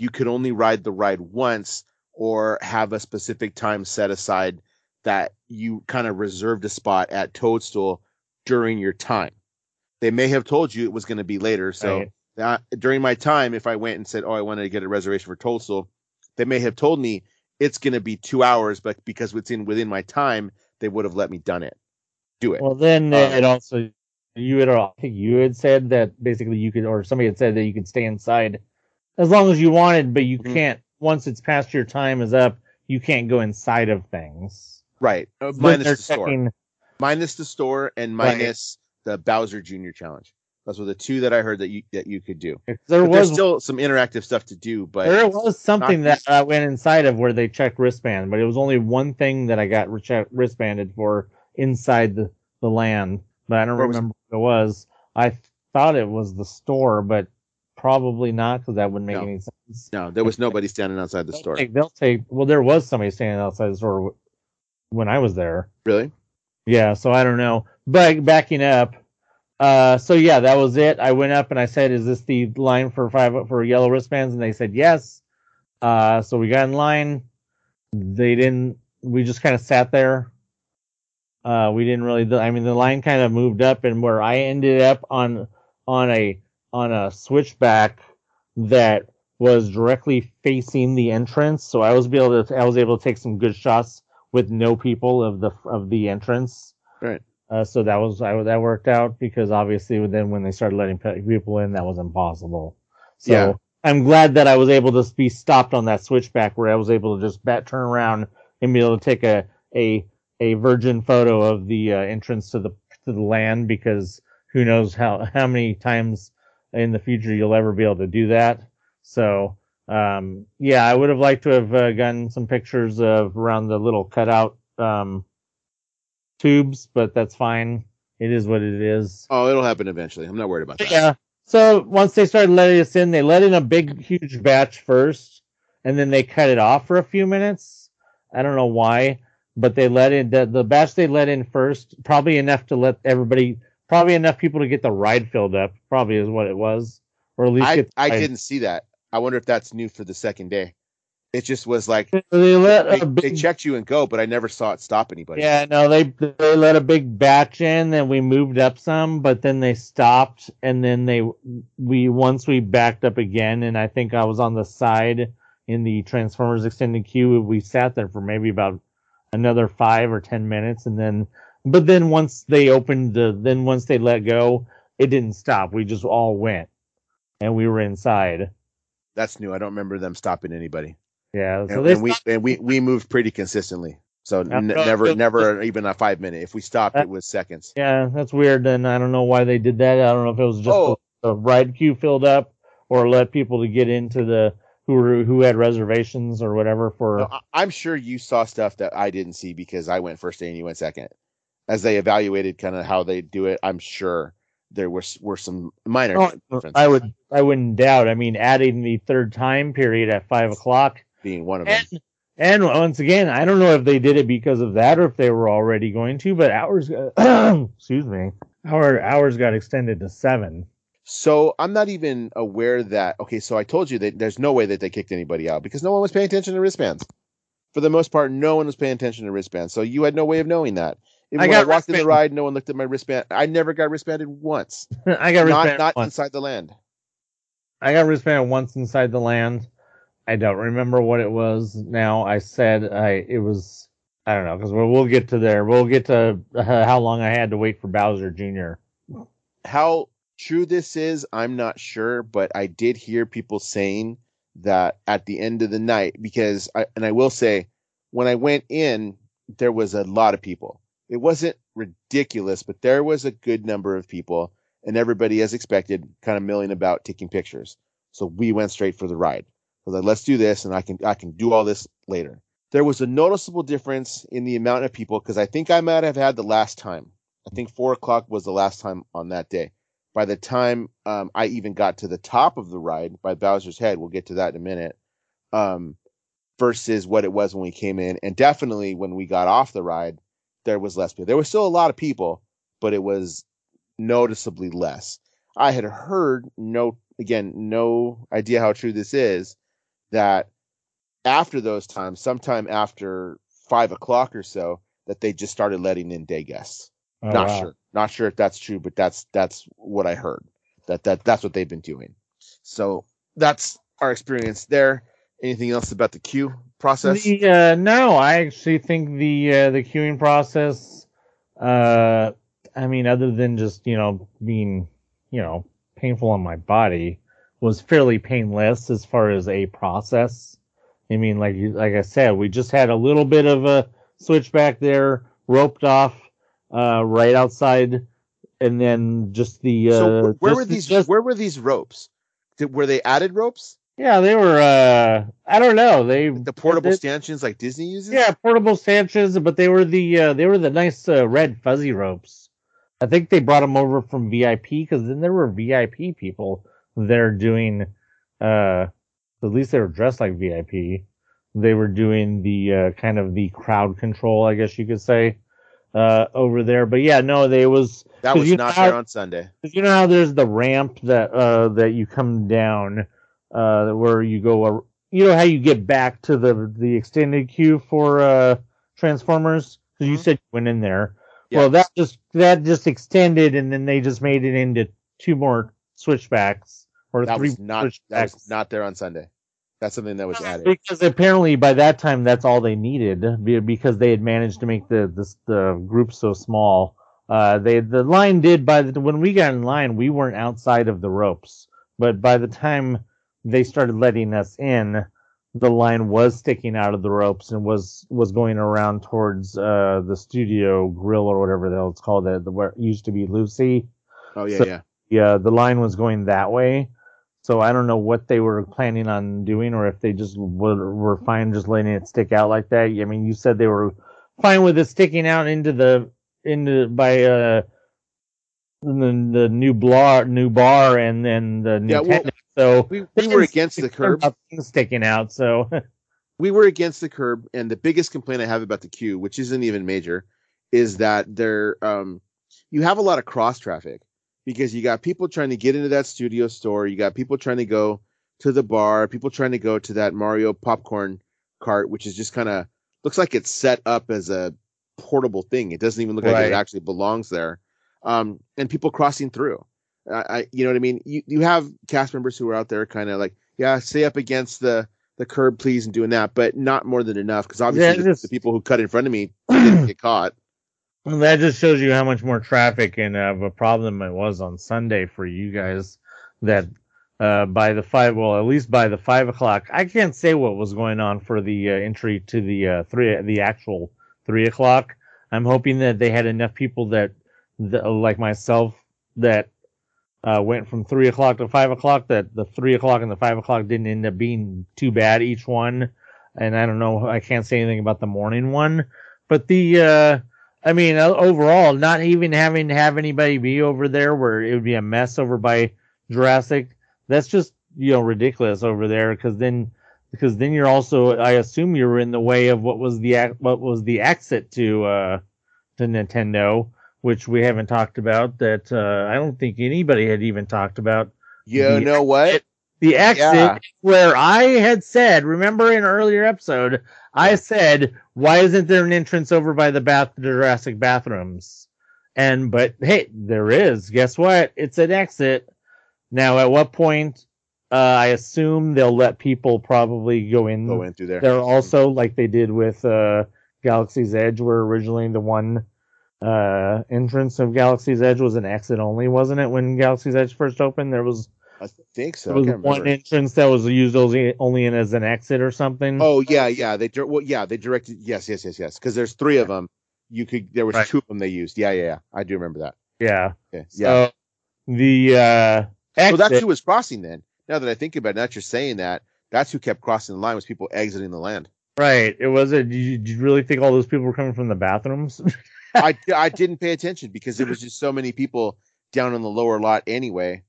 you could only ride the ride once or have a specific time set aside that you kind of reserved a spot at Toadstool during your time. They may have told you it was going to be later. So right. that, during my time, if I went and said, oh, I wanted to get a reservation for Toadstool, they may have told me it's going to be two hours, but because it's in within my time, they would have let me done it. Do it. Well, then um, it also you had I think you had said that basically you could, or somebody had said that you could stay inside as long as you wanted, but you mm-hmm. can't. Once it's past your time is up, you can't go inside of things. Right. Uh, minus the store. Minus the store and minus right. the Bowser Junior challenge. Those were the two that I heard that you that you could do. There but was there's still some interactive stuff to do, but there was something that I went inside of where they checked wristband, but it was only one thing that I got wristbanded for inside the, the land. But I don't remember what it was. I thought it was the store, but probably not, because that wouldn't make no. any sense. No, there was nobody standing outside the they'll store. Take, they'll take. Well, there was somebody standing outside the store when I was there. Really? Yeah. So I don't know. But backing up. Uh, so yeah, that was it. I went up and I said, "Is this the line for five for yellow wristbands?" And they said yes. Uh, so we got in line. They didn't. We just kind of sat there. Uh, we didn't really. I mean, the line kind of moved up, and where I ended up on on a on a switchback that was directly facing the entrance. So I was be able to. I was able to take some good shots with no people of the of the entrance. Right. Uh, so that was I, that worked out, because obviously then when they started letting people in, that was impossible. So yeah. I'm glad that I was able to be stopped on that switchback where I was able to just bat, turn around and be able to take a a, a virgin photo of the uh, entrance to the to the land, because who knows how, how many times in the future you'll ever be able to do that. So um, yeah, I would have liked to have uh, gotten some pictures of around the little cutout um tubes, but that's fine. It is what it is. Oh, it'll happen eventually. I'm not worried about that. Yeah. So once they started letting us in, they let in a big, huge batch first, and then they cut it off for a few minutes. I don't know why, but they let in the, the batch they let in first, probably enough to let everybody, probably enough people to get the ride filled up, probably is what it was. Or at least I, get I didn't see that. I wonder if that's new for the second day. It just was like they, let they, big, they checked you and go, but I never saw it stop anybody. Yeah, no, they they let a big batch in, and we moved up some, but then they stopped, and then they we once we backed up again, and I think I was on the side in the Transformers extended queue. We sat there for maybe about another five or ten minutes, and then but then once they opened the then once they let go, it didn't stop. We just all went, and we were inside. That's new. I don't remember them stopping anybody. Yeah, so and, they and we and we we moved pretty consistently. So n- never never even a five minute. If we stopped, that, it was seconds. Yeah, that's weird. And I don't know why they did that. I don't know if it was just oh. the ride queue filled up, or let people to get into the who were, who had reservations or whatever. For no, I'm sure you saw stuff that I didn't see, because I went first day and you went second. As they evaluated kind of how they do it, I'm sure there were were some minor oh, differences. I would I wouldn't doubt. I mean, adding the third time period at five o'clock. Being one of them. And, and once again, I don't know if they did it because of that or if they were already going to, but hours, uh, excuse me, our hours got extended to seven. So I'm not even aware that, okay, so I told you that there's no way that they kicked anybody out because no one was paying attention to wristbands. For the most part, no one was paying attention to wristbands. So you had no way of knowing that. Even I when I walked wristband. in the ride, no one looked at my wristband. I never got wristbanded once. I got wristbanded Not, not inside the land. I got wristbanded once inside the land. I don't remember what it was now. I said I it was, I don't know, because we'll, we'll get to there. We'll get to uh, how long I had to wait for Bowser Junior How true this is, I'm not sure, but I did hear people saying that at the end of the night, because, I, and I will say, when I went in, there was a lot of people. It wasn't ridiculous, but there was a good number of people, and everybody, as expected, kind of milling about taking pictures. So we went straight for the ride. I was like, let's do this, and I can I can do all this later. There was a noticeable difference in the amount of people, because I think I might have had the last time. I think four o'clock was the last time on that day. By the time um, I even got to the top of the ride by Bowser's Head, we'll get to that in a minute, um, versus what it was when we came in. And definitely when we got off the ride, there was less people. There was still a lot of people, but it was noticeably less. I had heard, no, again, no idea how true this is, that after those times, sometime after five o'clock or so, that they just started letting in day guests. Oh, Not wow. sure. Not sure if that's true, but that's that's what I heard. That that that's what they've been doing. So that's our experience there. Anything else about the queue process? The, uh, no, I actually think the uh, the queuing process. Uh, I mean, other than just you know being you know painful on my body, was fairly painless as far as a process. I mean, like like I said, we just had a little bit of a switchback there, roped off uh, right outside, and then just the. Uh, so where just, were these? Just, where were these ropes? Did, were they added ropes? Yeah, they were. Uh, I don't know. They the portable they, stanchions like Disney uses. Yeah, portable stanchions, but they were the uh, they were the nice uh, red fuzzy ropes. I think they brought them over from V I P because then there were V I P people there doing. Uh, at least they were dressed like V I P. They were doing the uh, kind of the crowd control, I guess you could say, uh, over there. But yeah, no, they was that was not there on Sunday. You know how there's the ramp that uh, that you come down. Uh, where you go, uh, you know how you get back to the, the extended queue for uh, Transformers? Because mm-hmm. you said you went in there. Yes. Well, that just that just extended, and then they just made it into two more switchbacks or that three was not, switchbacks. That was not there on Sunday. That's something that was added because apparently by that time that's all they needed because they had managed to make the the, the group so small. Uh, they the line did by the, when we got in line we weren't outside of the ropes, but by the time they started letting us in, the line was sticking out of the ropes and was, was going around towards uh, the studio grill or whatever the hell it's called, the, the, where it used to be Lucy. Oh, yeah, so, yeah. Yeah, the line was going that way. So I don't know what they were planning on doing or if they just were, were fine just letting it stick out like that. I mean, you said they were fine with it sticking out into the into by uh, the, the new, blar, new bar and then the Nintendo. Yeah, well, So we, we were against the curb sticking out. So we were against the curb. And the biggest complaint I have about the queue, which isn't even major, is that there um, you have a lot of cross traffic because you got people trying to get into that studio store. You got people trying to go to the bar, people trying to go to that Mario popcorn cart, which is just kind of looks like it's set up as a portable thing. It doesn't even look right. like it actually belongs there. Um, and people crossing through. I, you know what I mean? You you have cast members who are out there kind of like, yeah, stay up against the, the curb, please, and doing that, but not more than enough because obviously yeah, just, the people who cut in front of me didn't get caught. That just shows you how much more traffic and of uh, a problem it was on Sunday for you guys that uh, by the five, well, at least by the five o'clock, I can't say what was going on for the uh, entry to the uh, three, the actual three o'clock. I'm hoping that they had enough people that, that like myself, that Uh, went from three o'clock to five o'clock. That the three o'clock and the five o'clock didn't end up being too bad each one. And I don't know, I can't say anything about the morning one. But the, uh, I mean, uh, overall, not even having to have anybody be over there where it would be a mess over by Jurassic. That's just you know ridiculous over there because then because then you're also I assume you're in the way of what was the what was the exit to uh to Nintendo. Which we haven't talked about. That uh, I don't think anybody had even talked about. You know what? The exit yeah. where I had said, remember in an earlier episode, I said, "Why isn't there an entrance over by the bath, the Jurassic bathrooms?" And but hey, there is. Guess what? It's an exit. Now, at what point? Uh, I assume they'll let people probably go in. Go in through there. They're also like they did with uh, Galaxy's Edge, where originally the one. Uh, entrance of Galaxy's Edge was an exit only, wasn't it? When Galaxy's Edge first opened, there was I think so. There was I can't one remember. Entrance that was used only in as an exit or something. Oh yeah, yeah. They well, yeah, they directed. Yes, yes, yes, yes. Because there's three of them. You could. There was right. two of them they used. Yeah, yeah, yeah. I do remember that. Yeah. Okay. Yeah. So the uh, exit. So that's who was crossing then. Now that I think about it, now that you're saying that, that's who kept crossing the line was people exiting the land. Right. It was a. Did you, did you really think all those people were coming from the bathrooms? I, I didn't pay attention because there was just so many people down in the lower lot anyway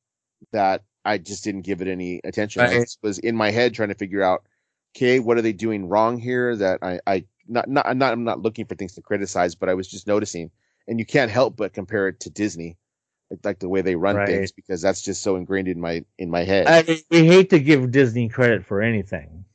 that I just didn't give it any attention. Right. I was in my head trying to figure out, okay, what are they doing wrong here? That I, I not not I'm not I'm not looking for things to criticize, but I was just noticing. And you can't help but compare it to Disney, like the way they run right. things, because that's just so ingrained in my in my head. I mean, we hate to give Disney credit for anything,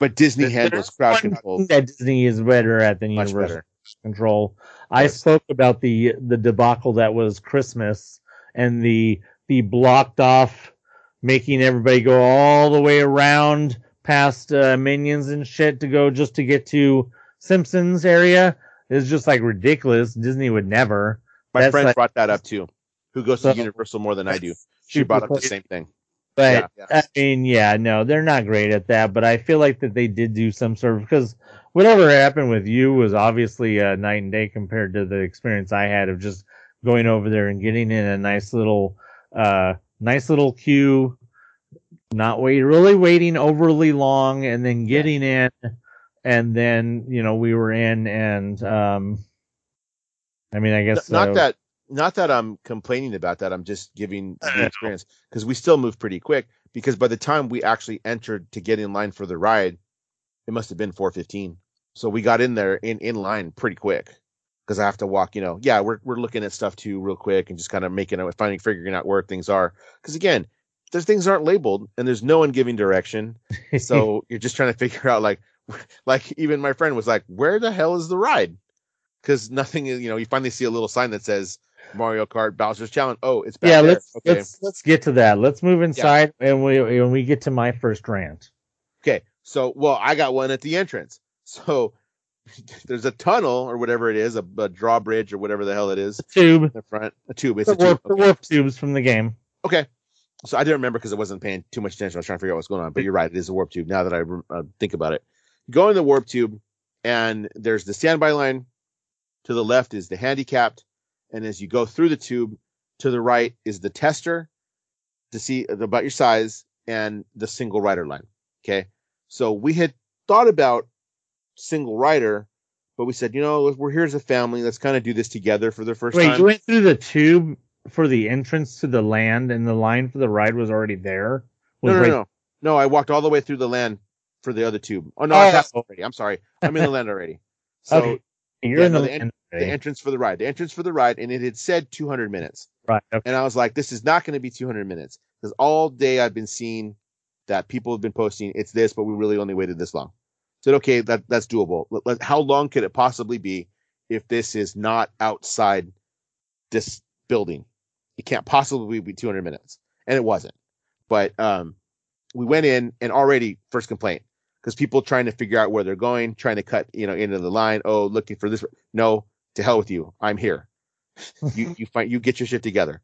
but Disney had this crowd control that Disney is better at than Much Universal. Better. Control. I spoke about the the debacle that was Christmas and the the blocked off, making everybody go all the way around past uh, Minions and shit to go just to get to Simpsons area. It's just like ridiculous. Disney would never. My That's friend like, brought that up too. Who goes so, to Universal more than I do? She brought up the same thing. But yeah, yeah. I mean, yeah, no, they're not great at that. But I feel like that they did do some sort of because. whatever happened with you was obviously a night and day compared to the experience I had of just going over there and getting in a nice little, uh, nice little queue, not wait, really waiting overly long, and then getting in, and then, you know, we were in, and um, I mean, I guess not uh, that, not that I'm complaining about that. I'm just giving the experience, because we still moved pretty quick, because by the time we actually entered to get in line for the ride, it must have been four fifteen. So we got in there in, in line pretty quick, because I have to walk, you know, yeah, we're we're looking at stuff too real quick and just kind of making it, finding, figuring out where things are. Because again, those things aren't labeled and there's no one giving direction. So you're just trying to figure out, like, like even my friend was like, where the hell is the ride? Because nothing, you know, you finally see a little sign that says Mario Kart Bowser's Challenge. Oh, it's back yeah. There. Let's okay. let's let's get to that. Let's move inside yeah. and we and we get to my first rant. Okay, so well, I got one at the entrance. So there's a tunnel or whatever it is, a, a drawbridge or whatever the hell it is. A tube. In the front. A tube. It's the a warp, tube. Okay. The warp tubes from the game. Okay. So I didn't remember because I wasn't paying too much attention. I was trying to figure out what's going on. But you're right. It is a warp tube now that I uh, think about it. You go in the warp tube and there's the standby line. To the left is the handicapped. And as you go through the tube, to the right is the tester to see about your size and the single rider line. Okay. So we had thought about single rider, but we said, you know, we're here as a family. Let's kind of do this together for the first Wait, time. Wait, you went through the tube for the entrance to the land and the line for the ride was already there? Was no, no, right- no. No, I walked all the way through the land for the other tube. Oh, no, oh. I passed already. I'm sorry. I'm in the land already. So okay. You're yeah, in the, no, the, en- the entrance for the ride, the entrance for the ride. And it had said two hundred minutes. Right. Okay. And I was like, this is not going to be two hundred minutes, because all day I've been seeing that people have been posting it's this, but we really only waited this long. Said, okay, that that's doable. Let, let, how long could it possibly be if this is not outside this building? It can't possibly be two hundred minutes. And it wasn't. But um, we went in and already first complaint, because people trying to figure out where they're going, trying to cut, you know, into the line. Oh, looking for this. No, to hell with you. I'm here. you you find you get your shit together.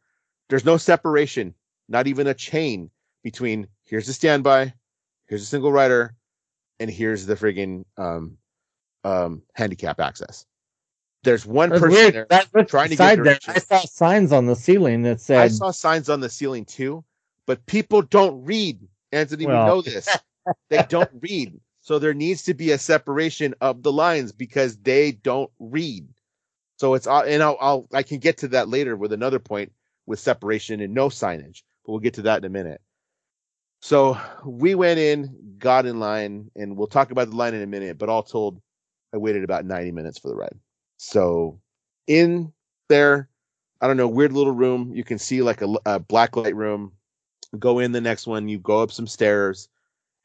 There's no separation, not even a chain between here's the standby, here's a single rider, and here's the friggin' um, um, handicap access. There's one That's person weird. there that, trying to get directions. I saw signs on the ceiling that said. I saw signs on the ceiling too, but people don't read. Anthony, well, we know this. They don't read. So there needs to be a separation of the lines because they don't read. So it's all, and I'll, I'll, I can get to that later with another point with separation and no signage, but we'll get to that in a minute. So we went in, got in line, and we'll talk about the line in a minute, but all told, I waited about ninety minutes for the ride. So in there, I don't know, weird little room. You can see like a, a black light room. Go in the next one. You go up some stairs.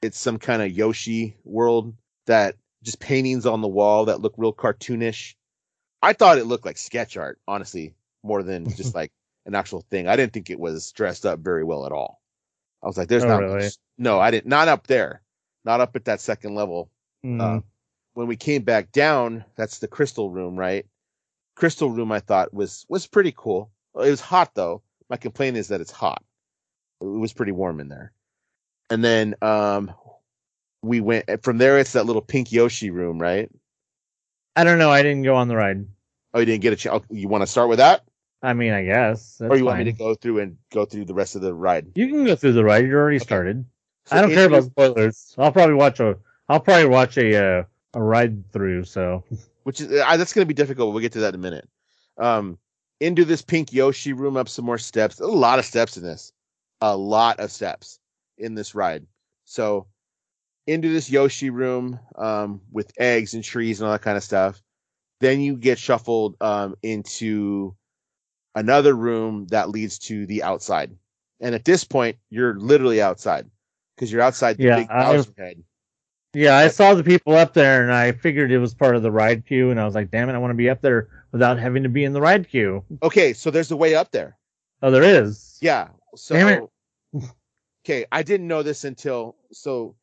It's some kind of Yoshi world that just paintings on the wall that look real cartoonish. I thought it looked like sketch art, honestly, more than just like an actual thing. I didn't think it was dressed up very well at all. I was like, there's oh, not really? much. No, I didn't. Not up there. Not up at that second level. Mm. Uh, when we came back down, that's the crystal room, right? Crystal room, I thought, was was pretty cool. It was hot, though. My complaint is that it's hot. It was pretty warm in there. And then um, we went from there. It's that little pink Yoshi room, right? I don't know. I didn't go on the ride. Oh, you didn't get a chance. You want to start with that? I mean, I guess. Or you fine. want me to go through and go through the rest of the ride? You can go through the ride. You're already okay. started. So I don't care about spoilers. I'll probably watch a. I'll probably watch a uh, a ride through. So, which is uh, that's going to be difficult. We'll get to that in a minute. Um, into this pink Yoshi room, up some more steps. A lot of steps in this. A lot of steps. In this ride. So into this Yoshi room um, with eggs and trees and all that kind of stuff. Then you get shuffled um, into another room that leads to the outside. And at this point, you're literally outside because you're outside the yeah, big house head. Yeah, I saw the people up there and I figured it was part of the ride queue. And I was like, damn it, I want to be up there without having to be in the ride queue. Okay, so there's a way up there. Oh, there is? Yeah. So. Damn it. Okay, I didn't know this until, so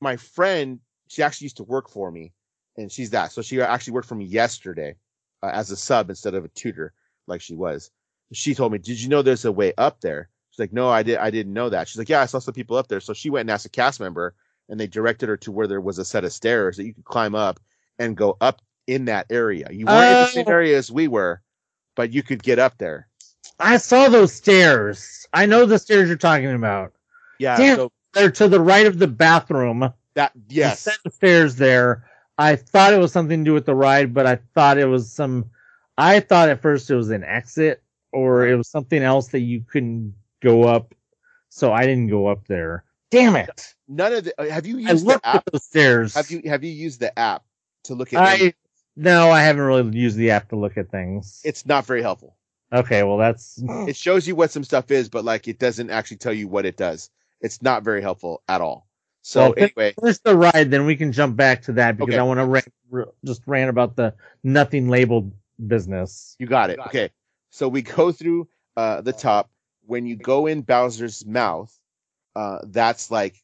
my friend, she actually used to work for me, and she's that. So she actually worked for me yesterday uh, as a sub instead of a tutor like she was. She told me, did you know there's a way up there? She's like, no, I, did, I didn't know that. She's like, yeah, I saw some people up there. So she went and asked a cast member, and they directed her to where there was a set of stairs that you could climb up and go up in that area. You weren't uh, in the same area as we were, but you could get up there. I saw those stairs. I know the stairs you're talking about. Yeah. Damn, so, they're to the right of the bathroom. That yes. Set the stairs there. I thought it was something to do with the ride, but I thought it was some... I thought at first it was an exit or it was something else that you couldn't go up. So I didn't go up there. Damn it. None of the, have you used I looked the app? At the stairs. Have you have you used the app to look at I, No, I haven't really used the app to look at things. It's not very helpful. Okay, well that's it shows you what some stuff is, but like it doesn't actually tell you what it does. It's not very helpful at all. So well, anyway, finish the ride, then we can jump back to that because okay. I want to rant, just rant about the nothing labeled business. You got it. Got okay. It. So we go through uh, the top. When you go in Bowser's mouth, uh, that's like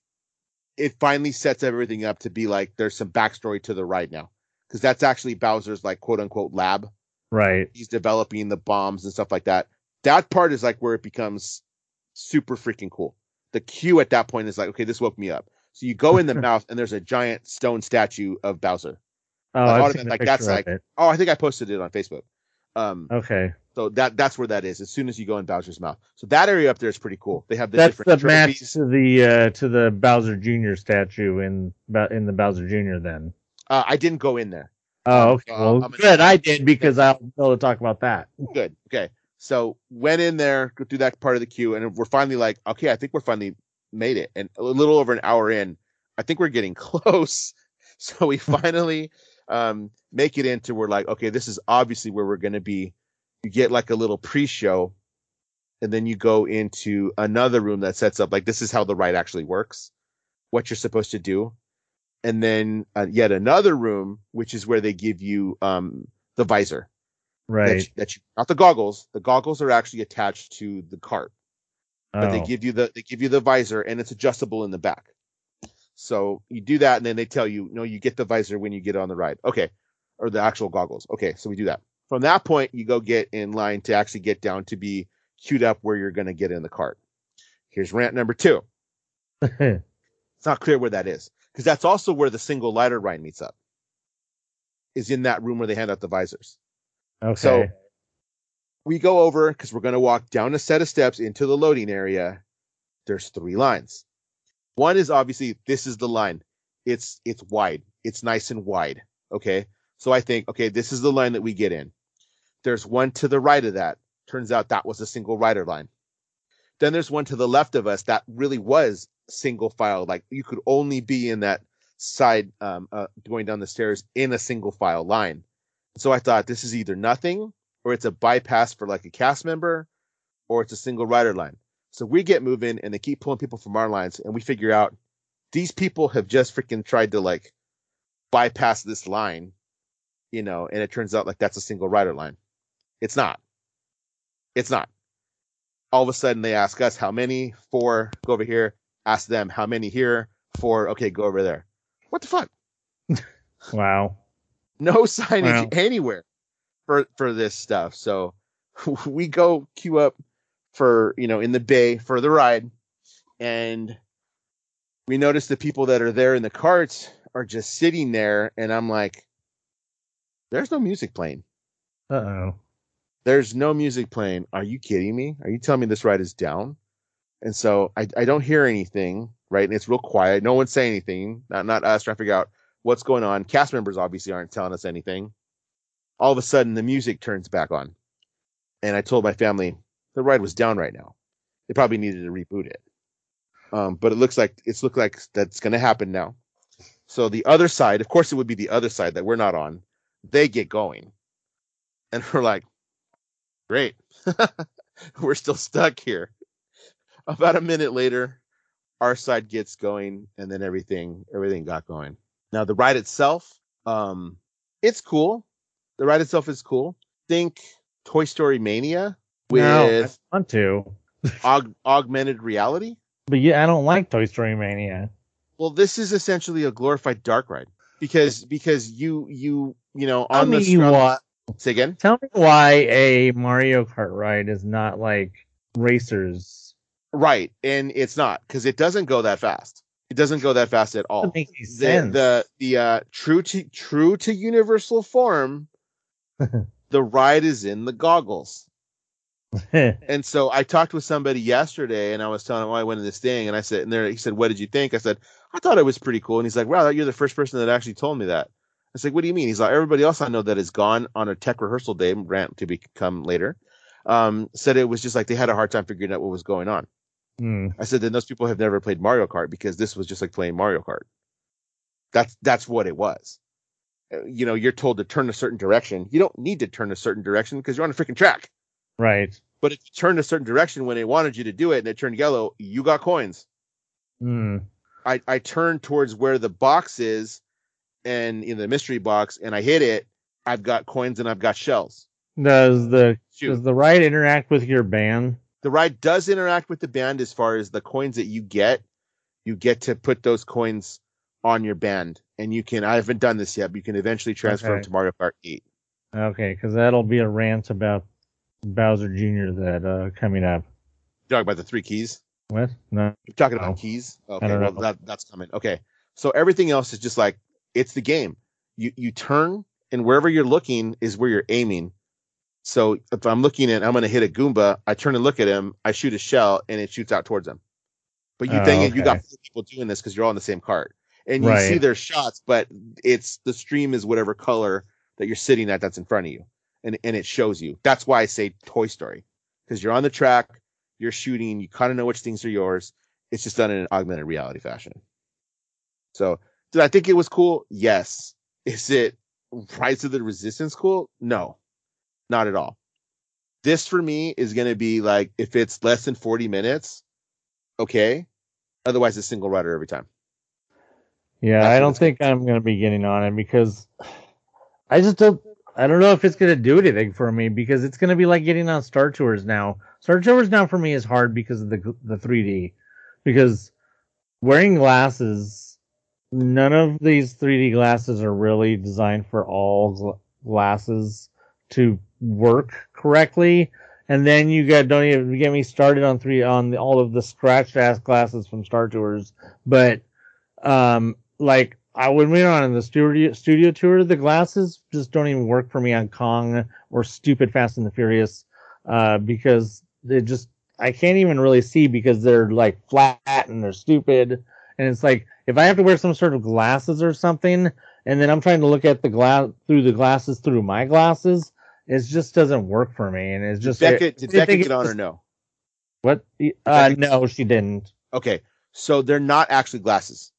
it finally sets everything up to be like there's some backstory to the ride now because that's actually Bowser's like quote unquote lab. Right. He's developing the bombs and stuff like that. That part is like where it becomes super freaking cool. The cue at that point is like, okay, this woke me up. So you go in the mouth and there's a giant stone statue of Bowser. Oh, like, I've seen like that's like it. Oh, I think I posted it on Facebook. Um, okay. So that that's where that is. As soon as you go in Bowser's mouth, so that area up there is pretty cool. They have the that's different the match to the uh, to the Bowser Junior statue in in the Bowser Junior. Then uh, I didn't go in there. Oh, okay. Uh, well, good. I did because I'll be able to talk about that. Good. Okay. So went in there, go through that part of the queue, and we're finally like, okay, I think we're finally made it. And a little over an hour in, I think we're getting close. So we finally um, make it into we're like, okay, this is obviously where we're going to be. You get like a little pre-show, and then you go into another room that sets up like this is how the ride actually works, what you're supposed to do. And then uh, yet another room, which is where they give you um, the visor. Right. That you, that you, not the goggles. The goggles are actually attached to the cart, oh. but they give you the they give you the visor, and it's adjustable in the back. So you do that, and then they tell you, no, you get the visor when you get on the ride. Okay, or the actual goggles. Okay, so we do that. From that point, you go get in line to actually get down to be queued up where you're going to get in the cart. Here's rant number two. It's not clear where that is because that's also where the single lighter ride meets up. Is in that room where they hand out the visors. Okay. So we go over because we're going to walk down a set of steps into the loading area. There's three lines. One is obviously this is the line. It's it's wide. It's nice and wide. Okay. So I think, okay, this is the line that we get in. There's one to the right of that. Turns out that was a single rider line. Then there's one to the left of us that really was single file. Like you could only be in that side um, uh, going down the stairs in a single file line. So I thought this is either nothing or it's a bypass for like a cast member or it's a single rider line. So we get moving and they keep pulling people from our lines and we figure out these people have just freaking tried to like bypass this line, you know, and it turns out like that's a single rider line. It's not. It's not. All of a sudden they ask us how many, four, go over here, ask them how many here, four, okay, go over there. What the fuck? Wow. No signage wow. anywhere for, for this stuff. So we go queue up for, you know, in the bay for the ride. And we notice the people that are there in the carts are just sitting there. And I'm like, there's no music playing. Uh-oh. There's no music playing. Are you kidding me? Are you telling me this ride is down? And so I, I don't hear anything, right? And it's real quiet. No one's saying anything. Not, not us trying to figure out what's going on. Cast members obviously aren't telling us anything. All of a sudden, the music turns back on. And I told my family, the ride was down right now. They probably needed to reboot it. Um, but it looks like it's looked like that's going to happen now. So the other side, of course, it would be the other side that we're not on. They get going. And we're like, great. We're still stuck here. About a minute later, our side gets going. And then everything, everything got going. Now, the ride itself, um, it's cool. The ride itself is cool. Think Toy Story Mania with no, I want to. aug- augmented reality. But yeah, I don't like Toy Story Mania. Well, this is essentially a glorified dark ride because because you you you know on Tell the me why, say again. Tell me why a Mario Kart ride is not like racers. Right, and it's not because it doesn't go that fast. It doesn't go that fast at all. That makes the, sense. The the uh, true to true to Universal form, the ride is in the goggles. And so I talked with somebody yesterday, and I was telling him, well, I went to this thing, and I said, and there, he said, "What did you think?" I said, "I thought it was pretty cool." And he's like, "Wow, you're the first person that actually told me that." I said, "What do you mean?" He's like, "Everybody else I know that has gone on a tech rehearsal day, rant to become later, um, said it was just like they had a hard time figuring out what was going on." Mm. I said, "Then those people have never played Mario Kart, because this was just like playing Mario Kart. That's that's what it was. You know, you're told to turn a certain direction. You don't need to turn a certain direction because you're on a freaking track." Right. But if you turned a certain direction when they wanted you to do it and it turned yellow, you got coins. Mm. I, I turned towards where the box is and in the mystery box, and I hit it. I've got coins and I've got shells. Does the Shoot. does the ride interact with your band? The ride does interact with the band as far as the coins that you get. You get to put those coins on your band. And you can, I haven't done this yet, but you can eventually transfer okay. them to Mario Kart eight. Okay, because that'll be a rant about Bowser Junior that uh, coming up. You're talking about the three keys? What? No. You're talking about no. keys? Okay, well, that, that's coming. Okay, so everything else is just like, it's the game. You you turn, and wherever you're looking is where you're aiming. So if I'm looking at, I'm going to hit a Goomba, I turn and look at him, I shoot a shell, and it shoots out towards him. But you oh, think okay. you got people doing this because you're all in the same cart. And you right. see their shots, but it's the stream is whatever color that you're sitting at that's in front of you. And and it shows you. That's why I say Toy Story, because you're on the track, you're shooting, you kind of know which things are yours. It's just done in an augmented reality fashion. So did I think it was cool? Yes. Is it Rise of the Resistance cool? No, not at all. This for me is going to be like, if it's less than forty minutes, okay. Otherwise, it's single rider every time. Yeah, that's I don't think cool. I'm going to be getting on it, because I just don't. I don't know if it's going to do anything for me, because it's going to be like getting on Star Tours now. Star Tours now for me is hard because of the the three D, because wearing glasses, none of these three D glasses are really designed for all gl- glasses to work correctly. And then you got, don't even get me started on three on the, all of the scratched ass glasses from Star Tours. But um, like. I, when we were on the studio studio tour, the glasses just don't even work for me on Kong or stupid Fast and the Furious, uh, because they just, I can't even really see, because they're like flat and they're stupid. And it's like, if I have to wear some sort of glasses or something, and then I'm trying to look at the glass through the glasses through my glasses, it just doesn't work for me. And it's just, did Becca, did Becca get on just, or no? What? Uh, no, she didn't. Okay. So they're not actually glasses.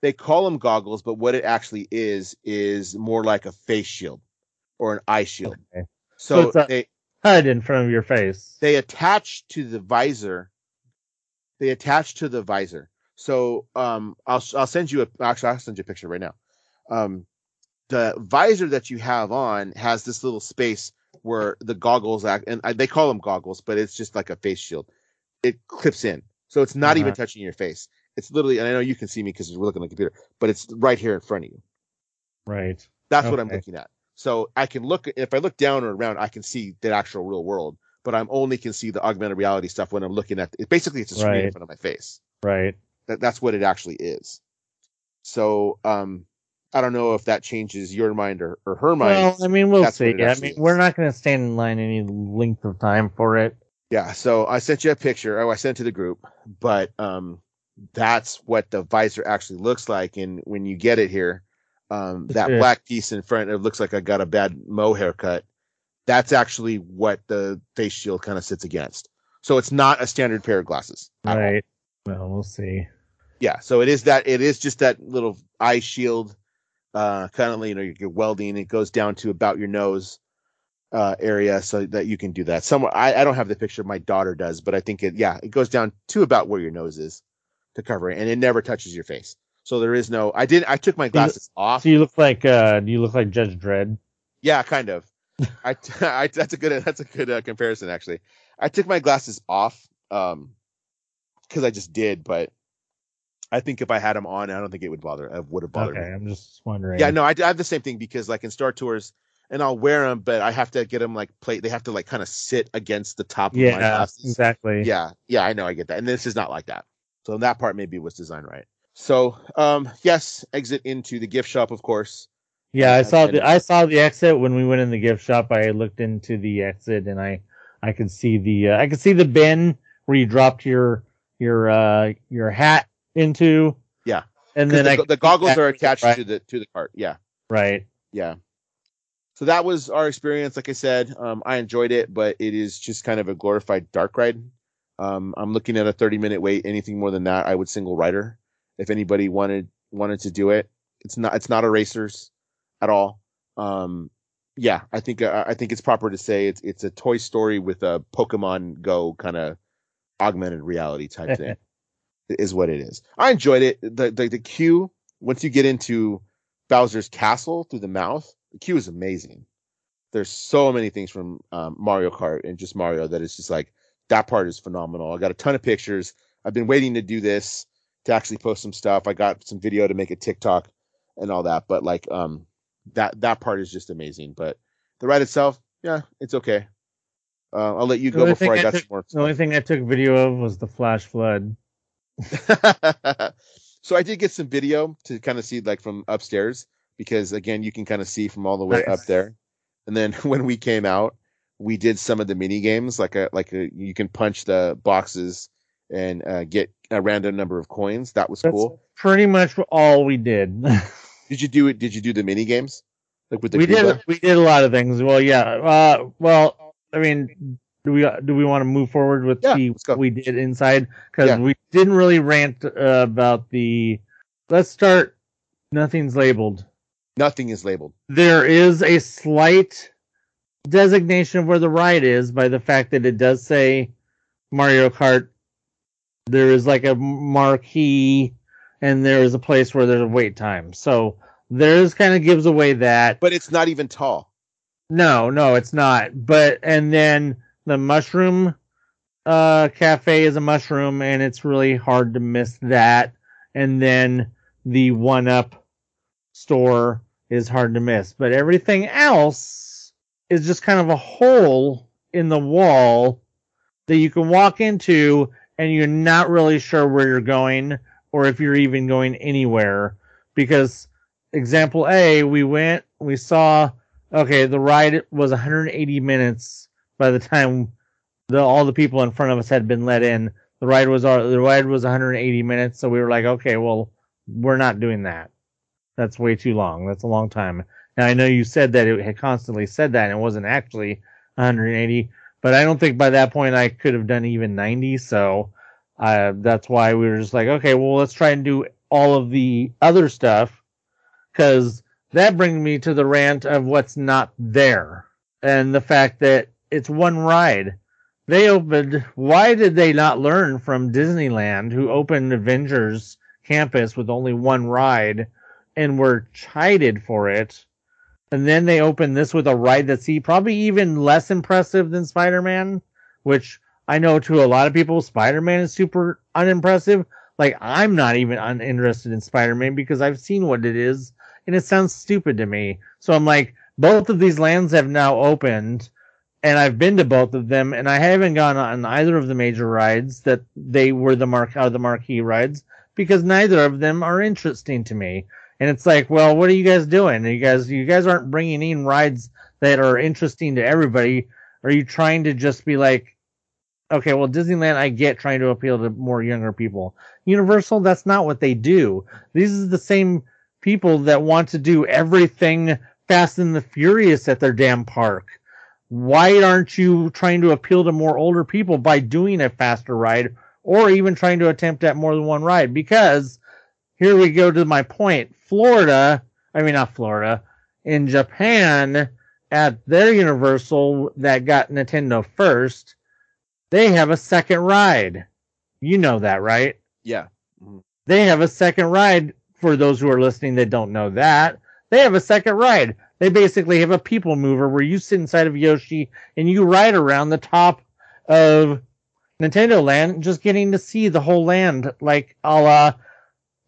They call them goggles, but what it actually is is more like a face shield or an eye shield. Okay. So, so it's a they, HUD in front of your face. They attach to the visor. They attach to the visor. So um, I'll I'll send you a actually I'll send you a picture right now. Um, the visor that you have on has this little space where the goggles act, and I, they call them goggles, but it's just like a face shield. It clips in, so it's not uh-huh. even touching your face. It's literally, and I know you can see me because we're looking at the computer, but it's right here in front of you. Right. That's okay. what I'm looking at. So I can look, if I look down or around, I can see the actual real world, but I'm only can see the augmented reality stuff when I'm looking at it. Basically, it's a screen right. in front of my face. Right. That, that's what it actually is. So um, I don't know if that changes your mind or, or her mind. Well, I mean, we'll that's see. I mean, is. We're not going to stand in line any length of time for it. Yeah. So I sent you a picture. Oh, I sent it to the group, but um. That's what the visor actually looks like. And when you get it here, um, that yeah. black piece in front, it looks like I got a bad Mo haircut. That's actually what the face shield kind of sits against. So it's not a standard pair of glasses. Right. Well, we'll see. Yeah. So it is that, it is just that little eye shield, uh, kind of, you know, you're welding, it goes down to about your nose, uh, area, so that you can do that. Somewhere, I, I don't have the picture, my daughter does, but I think it, yeah, it goes down to about where your nose is. To cover it, and it never touches your face, so there is no. I did. I took my glasses so you, off. So you look like. Uh, do you look like Judge Dredd? Yeah, kind of. I, I. That's a good. That's a good uh, comparison, actually. I took my glasses off, um, because I just did. But I think if I had them on, I don't think it would bother. I would have bothered. Okay, me. I'm just wondering. Yeah, no, I, I have the same thing, because like in Star Tours, and I'll wear them, but I have to get them like plate. They have to like kind of sit against the top yeah, of my glasses. Exactly. Yeah, yeah, I know. I get that, and this is not like that. So that part maybe was designed right. So um, yes, exit into the gift shop, of course. Yeah, I saw the I saw the exit when we went in the gift shop. I looked into the exit and I I could see the uh, I could see the bin where you dropped your your uh, your hat into. Yeah, and then the, I the goggles are attached right. to the to the cart. Yeah, right. Yeah. So that was our experience. Like I said, um, I enjoyed it, but it is just kind of a glorified dark ride. Um, I'm looking at a thirty minute wait. Anything more than that, I would single rider. If anybody wanted wanted to do it, it's not it's not a racers at all. Um, yeah, I think uh, I think it's proper to say it's it's a Toy Story with a Pokemon Go kind of augmented reality type thing is what it is. I enjoyed it. The, the the queue once you get into Bowser's castle through the mouth, the queue is amazing. There's so many things from um, Mario Kart and just Mario that it's just like that part is phenomenal. I got a ton of pictures. I've been waiting to do this to actually post some stuff. I got some video to make a TikTok and all that, but like um that that part is just amazing. But the ride itself, yeah, it's okay. Uh, I'll let you go before I, I got took, some more. The only thing I took video of was the flash flood. So I did get some video to kind of see like from upstairs, because again, you can kind of see from all the way nice. Up there. And then when we came out, we did some of the mini games, like a like a, you can punch the boxes and uh, get a random number of coins. That was That's cool. Pretty much all we did. Did you do it? Did you do the mini games? Like with the we Cuba? did we did a lot of things. Well, yeah. Uh, well, I mean, do we do we want to move forward with yeah, the what we did inside? Because yeah. we didn't really rant uh, about the. Let's start. Nothing's labeled. Nothing is labeled. There is a slight designation of where the ride is by the fact that it does say Mario Kart. There is like a marquee, and there is a place where there's a wait time. So there's kind of gives away that. But it's not even tall. No, no, it's not. But and then the mushroom uh, cafe is a mushroom, and it's really hard to miss that. And then the One Up store is hard to miss. But everything else is just kind of a hole in the wall that you can walk into, and you're not really sure where you're going or if you're even going anywhere. Because example A, we went, we saw, okay, the ride was one hundred eighty minutes by the time the, all the people in front of us had been let in. The ride was the ride was one hundred eighty minutes, so we were like, okay, well, we're not doing that. That's way too long. That's a long time. Now, I know you said that it had constantly said that, and it wasn't actually one hundred eighty, but I don't think by that point I could have done even ninety. So uh, that's why we were just like, okay, well, let's try and do all of the other stuff, because that brings me to the rant of what's not there and the fact that it's one ride. They opened. Why did they not learn from Disneyland, who opened Avengers Campus with only one ride and were chided for it? And then they open this with a ride that's probably even less impressive than Spider-Man, which I know to a lot of people, Spider-Man is super unimpressive. Like, I'm not even uninterested in Spider-Man because I've seen what it is, and it sounds stupid to me. So I'm like, both of these lands have now opened, and I've been to both of them, and I haven't gone on either of the major rides that they were the mark out of the marquee rides, because neither of them are interesting to me. And it's like, well, what are you guys doing? You guys, you guys aren't bringing in rides that are interesting to everybody. Are you trying to just be like, okay, well, Disneyland, I get trying to appeal to more younger people. Universal, that's not what they do. These are the same people that want to do everything Fast and the Furious at their damn park. Why aren't you trying to appeal to more older people by doing a faster ride, or even trying to attempt at more than one ride? Because here we go to my point. Florida, I mean, not Florida, in Japan, at their Universal that got Nintendo first, they have a second ride. You know that, right? Yeah. Mm-hmm. They have a second ride. For those who are listening that don't know that, they have a second ride. They basically have a people mover where you sit inside of Yoshi and you ride around the top of Nintendo Land, just getting to see the whole land, like a la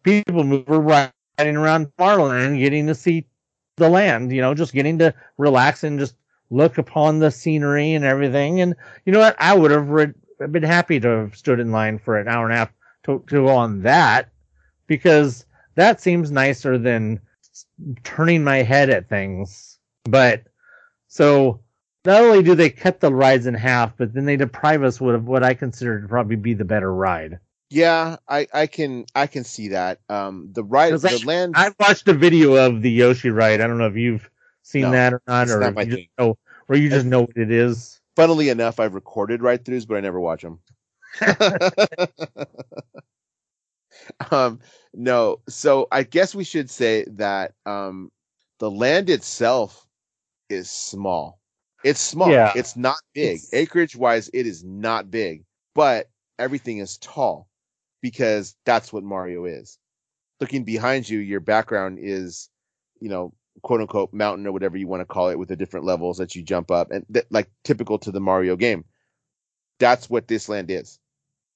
people mover ride. Riding around Tomorrowland, getting to see the land, you know, just getting to relax and just look upon the scenery and everything. And you know what? I would have re- been happy to have stood in line for an hour and a half to, to on that, because that seems nicer than turning my head at things. But so not only do they cut the rides in half, but then they deprive us of what I consider to probably be the better ride. Yeah, I, I can I can see that. Um, the ride, the I, land. I watched a video of the Yoshi ride. I don't know if you've seen no, that or not, or not you just know, or you just know what it is. Funnily enough, I've recorded ride-throughs, but I never watch them. um, no, so I guess we should say that um, the land itself is small. It's small. Yeah. It's not big. It's... Acreage-wise, it is not big, but everything is tall because that's what Mario is. Looking behind you, your background is, you know, quote unquote mountain or whatever you want to call it, with the different levels that you jump up and th- like typical to the Mario game. That's what this land is.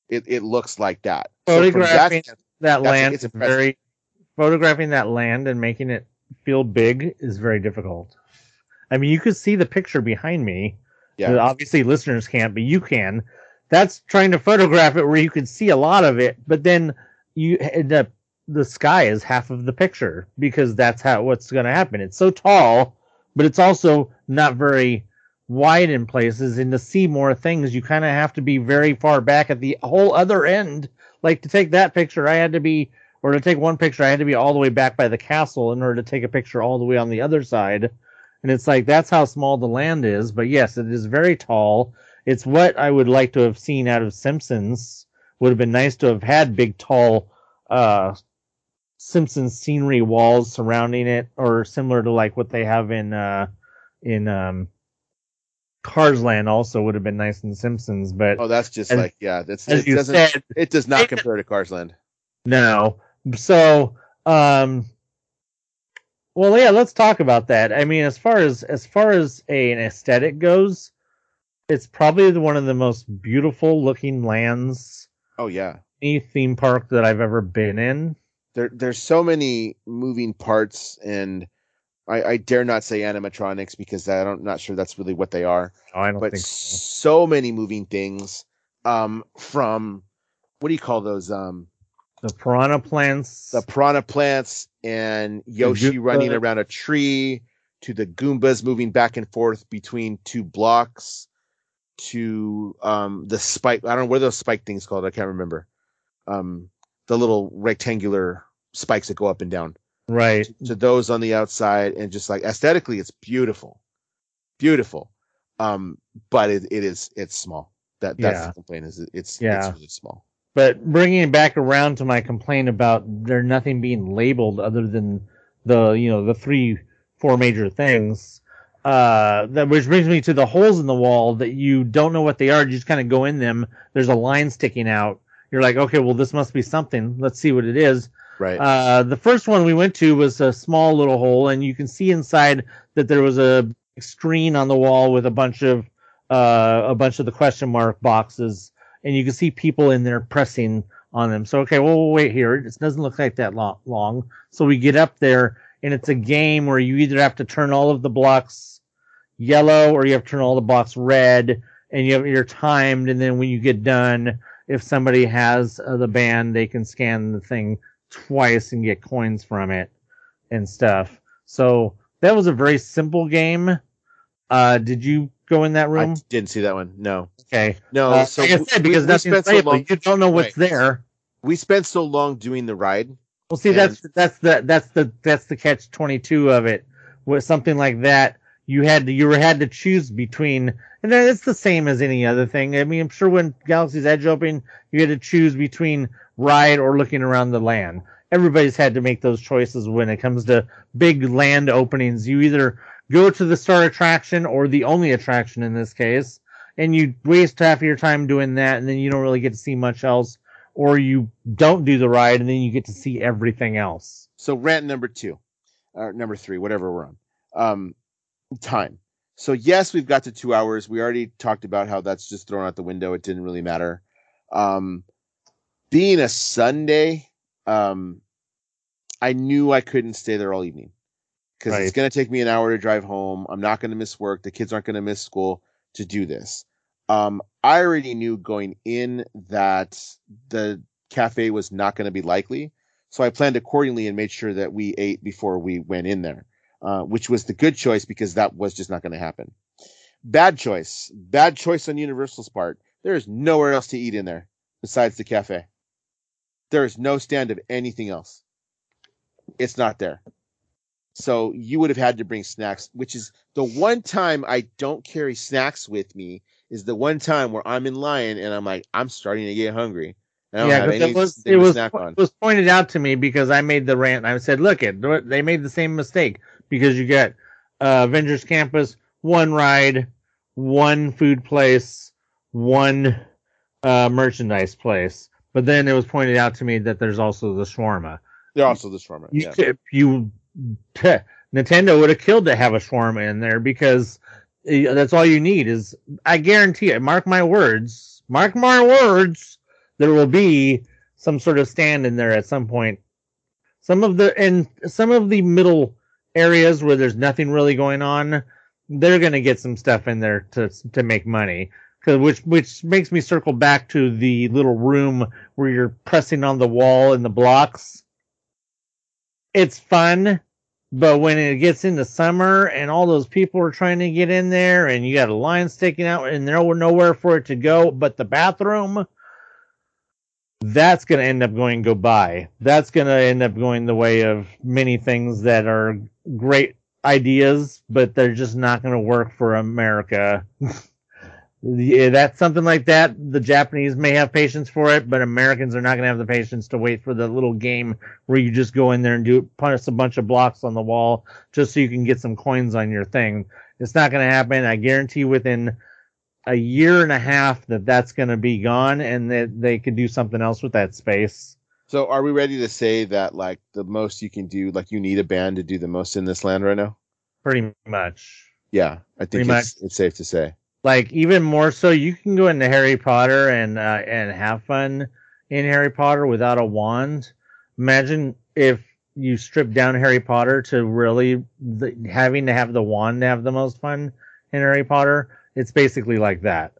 It it looks like that. Photographing so that, that land is very photographing that land and making it feel big is very difficult. I mean, you could see the picture behind me. Yeah. Obviously listeners can't, but you can. That's trying to photograph it where you can see a lot of it, but then you end up the sky is half of the picture because that's how what's going to happen. It's so tall, but it's also not very wide in places. And to see more things, you kind of have to be very far back at the whole other end. Like to take that picture, I had to be, or to take one picture, I had to be all the way back by the castle in order to take a picture all the way on the other side. And it's like, that's how small the land is. But yes, it is very tall. It's what I would like to have seen out of Simpsons. Would have been nice to have had big, tall, uh, Simpsons scenery walls surrounding it, or similar to like what they have in uh in um Cars Land. Also would have been nice in Simpsons, but oh that's just as, like yeah that's it doesn't said, it does not it, compare to Cars Land. No. So um well yeah let's talk about that. I mean, as far as as far as a, an aesthetic goes, it's probably one of the most beautiful looking lands. Oh yeah. Any theme park that I've ever been in. There, there's so many moving parts, and I, I dare not say animatronics because I don't, I'm not sure that's really what they are. Oh, I don't but think so. So many moving things um, from, what do you call those? Um, the piranha plants. The piranha plants and Yoshi running around a tree, to the Goombas moving back and forth between two blocks, to um, the spike. I don't know, what are those spike things called? I can't remember. Um The little rectangular spikes that go up and down, right? To, to those on the outside, and just like aesthetically, it's beautiful, beautiful. Um, but it, it is it's small. That that's yeah. the complaint is it's yeah. it's really small. But bringing it back around to my complaint about there nothing being labeled other than the you know the three four major things. Uh, that which brings me to the holes in the wall that you don't know what they are. You just kind of go in them. There's a line sticking out. You're like, okay, well, this must be something. Let's see what it is. Right. Uh, the first one we went to was a small little hole, and you can see inside that there was a screen on the wall with a bunch of uh, a bunch of the question mark boxes, and you can see people in there pressing on them. So, okay, well, we'll wait here. It doesn't look like that long, long. So we get up there, and it's a game where you either have to turn all of the blocks yellow or you have to turn all the blocks red, and you have, you're timed, and then when you get done, if somebody has uh, the band, they can scan the thing twice and get coins from it and stuff. So that was a very simple game. Uh, did you go in that room? I didn't see that one. No. Okay. No. Uh, so like I said, because we, nothing's we labeled. So long, you don't know what's right. there. We spent so long doing the ride. Well, see, and... that's that's the that's the that's the catch twenty-two of it. With something like that, you had to, you had to choose between. And then it's the same as any other thing. I mean, I'm sure when Galaxy's Edge opened, you had to choose between ride or looking around the land. Everybody's had to make those choices when it comes to big land openings. You either go to the star attraction or the only attraction in this case, and you waste half of your time doing that, and then you don't really get to see much else, or you don't do the ride, and then you get to see everything else. So rant number two, or number three, whatever we're on, um, time. So, yes, we've got to two hours. We already talked about how that's just thrown out the window. It didn't really matter. Um, being a Sunday, um, I knew I couldn't stay there all evening because right. it's going to take me an hour to drive home. I'm not going to miss work. The kids aren't going to miss school to do this. Um, I already knew going in that the cafe was not going to be likely. So I planned accordingly and made sure that we ate before we went in there, uh, which was the good choice because that was just not going to happen. Bad choice. Bad choice on Universal's part. There is nowhere else to eat in there besides the cafe. There is no stand of anything else. It's not there. So you would have had to bring snacks, which is the one time I don't carry snacks with me is the one time where I'm in line and I'm like, I'm starting to get hungry. Yeah, it was it was, it was pointed out to me because I made the rant. I said, look, it they made the same mistake because you got uh, Avengers Campus, one ride, one food place, one uh, merchandise place. But then it was pointed out to me that there's also the shawarma. There's also the shawarma. You, yeah. you t- Nintendo would have killed to have a shawarma in there because that's all you need is, I guarantee it, mark my words, mark my words, there will be some sort of stand in there at some point. Some of the and some of the middle areas where there's nothing really going on, they're going to get some stuff in there to to make money. Cause which which makes me circle back to the little room where you're pressing on the wall and the blocks. It's fun, but when it gets into summer and all those people are trying to get in there and you got a line sticking out and there were nowhere for it to go but the bathroom. That's going to end up going go by. That's going to end up going the way of many things that are great ideas, but they're just not going to work for America. Yeah, that's something like that. The Japanese may have patience for it, but Americans are not going to have the patience to wait for the little game where you just go in there and do punch a bunch of blocks on the wall just so you can get some coins on your thing. It's not going to happen. I guarantee within a year and a half that that's going to be gone and that they could do something else with that space. So are we ready to say that like the most you can do, like you need a band to do the most in this land right now? Pretty much. Yeah. I think it's, it's safe to say like even more so you can go into Harry Potter and, uh, and have fun in Harry Potter without a wand. Imagine if you strip down Harry Potter to really the, having to have the wand to have the most fun in Harry Potter. It's basically like that.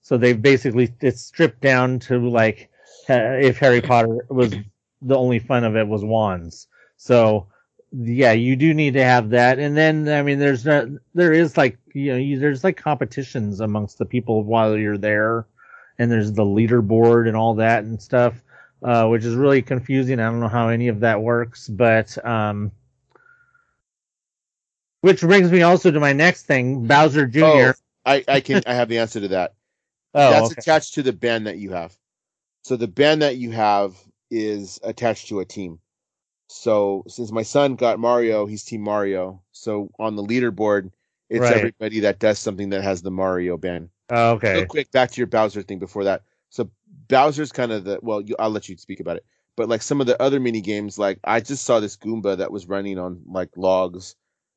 So they've basically, it's stripped down to like, uh, if Harry Potter was the only fun of it was wands. So yeah, you do need to have that. And then, I mean, there's not, there is like, you know, you, there's like competitions amongst the people while you're there. And there's the leaderboard and all that and stuff, uh, which is really confusing. I don't know how any of that works, but, um, which brings me also to my next thing, Bowser Junior Oh. I, I can I have the answer to that. Oh, that's okay. Attached to the band that you have. So the band that you have is attached to a team. So since my son got Mario, he's Team Mario. So on the leaderboard, it's right. Everybody that does something that has the Mario band. Oh, okay. Real quick, back to your Bowser thing before that. So Bowser's kind of the well. You, I'll let you speak about it. But like some of the other mini games, like I just saw this Goomba that was running on like logs.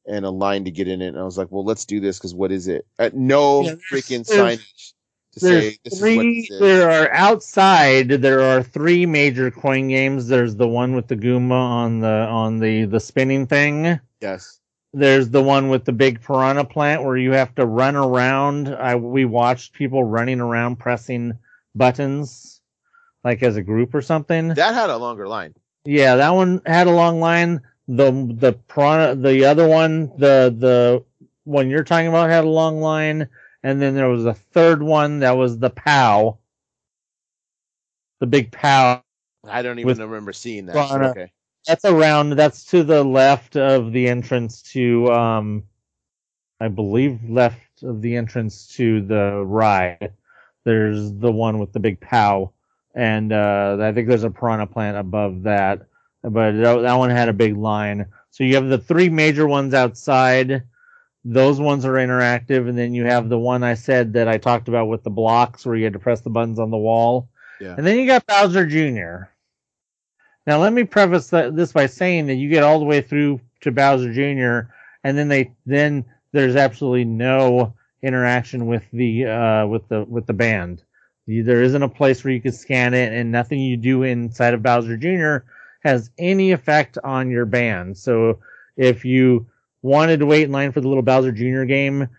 And a line to get in it. And I was like, well, let's do this because what is it? Uh, no yeah, freaking signage to say this three, is what it is. There are outside, there are three major coin games. There's the one with the Goomba on the on the, the spinning thing. Yes. There's the one with the big piranha plant where you have to run around. I, we watched people running around pressing buttons like as a group or something. That had a longer line. Yeah, that one had a long line. The the piranha, the other one, the the one you're talking about had a long line, and then there was a third one that was the POW, the big POW. I don't even remember seeing that. Piranha. Okay, that's around. That's to the left of the entrance to, um, I believe, left of the entrance to the ride. There's the one with the big POW, and uh, I think there's a piranha plant above that. But that one had a big line. So you have the three major ones outside. Those ones are interactive. And then you have the one I said that I talked about with the blocks where you had to press the buttons on the wall. Yeah. And then you got Bowser Junior Now, let me preface this by saying that you get all the way through to Bowser Junior And then they then there's absolutely no interaction with the uh, with the with the band. There isn't a place where you can scan it and nothing you do inside of Bowser Junior has any effect on your band. So if you wanted to wait in line for the little Bowser Junior game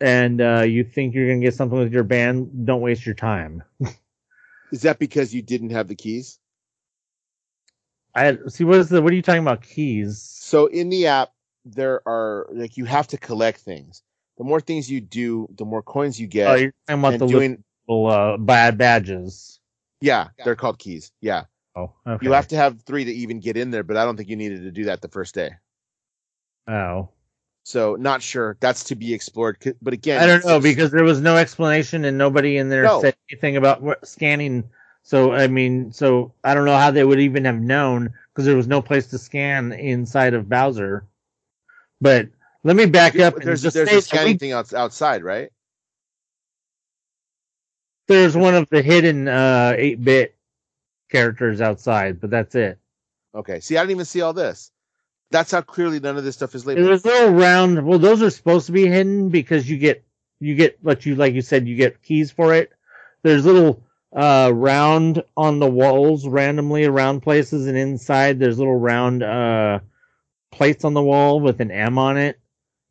and uh, you think you're going to get something with your band, don't waste your time. Is that because you didn't have the keys? I see. What is the? What are you talking about? Keys. So in the app, there are like you have to collect things. The more things you do, the more coins you get. Oh, you're talking about the doing, little uh, bad badges. Yeah, they're called keys. Yeah. Oh, okay. You have to have three to even get in there, but I don't think you needed to do that the first day. Oh. So not sure. That's to be explored. But again, I don't know because there was no explanation and nobody in there no. said anything about what, scanning. So, I mean, so I don't know how they would even have known because there was no place to scan inside of Bowser. But let me back there's, up. And there's just there's a scanning we, thing outside, right? There's one of the hidden uh, eight-bit characters outside, but that's it. Okay. See, I didn't even see all this. That's how clearly none of this stuff is labeled. There's little round. Well, those are supposed to be hidden because you get you get what you like. You said you get keys for it. There's little uh, round on the walls randomly around places, and inside there's little round uh, plates on the wall with an M on it,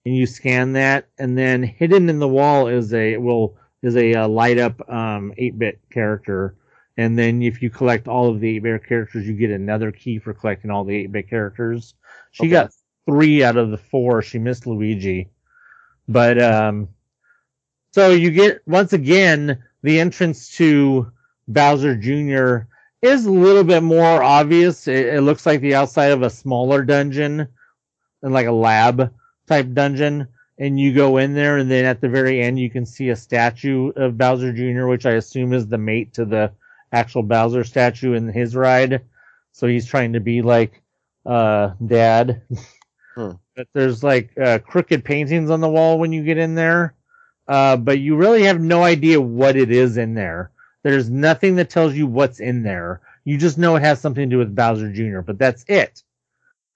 and you scan that. And then hidden in the wall is a will is a uh, light up um, eight-bit character. And then if you collect all of the eight-bit characters, you get another key for collecting all the eight-bit characters. She okay. got three out of the four. She missed Luigi. But, um, so you get, once again, the entrance to Bowser Junior is a little bit more obvious. It, it looks like the outside of a smaller dungeon, and like a lab type dungeon. And you go in there, and then at the very end, you can see a statue of Bowser Junior, which I assume is the mate to the actual Bowser statue in his ride, so he's trying to be like uh dad. hmm. But there's like uh crooked paintings on the wall when you get in there, uh but you really have no idea what it is in there. There's nothing that tells you what's in there. You just know it has something to do with Bowser Junior, but that's it.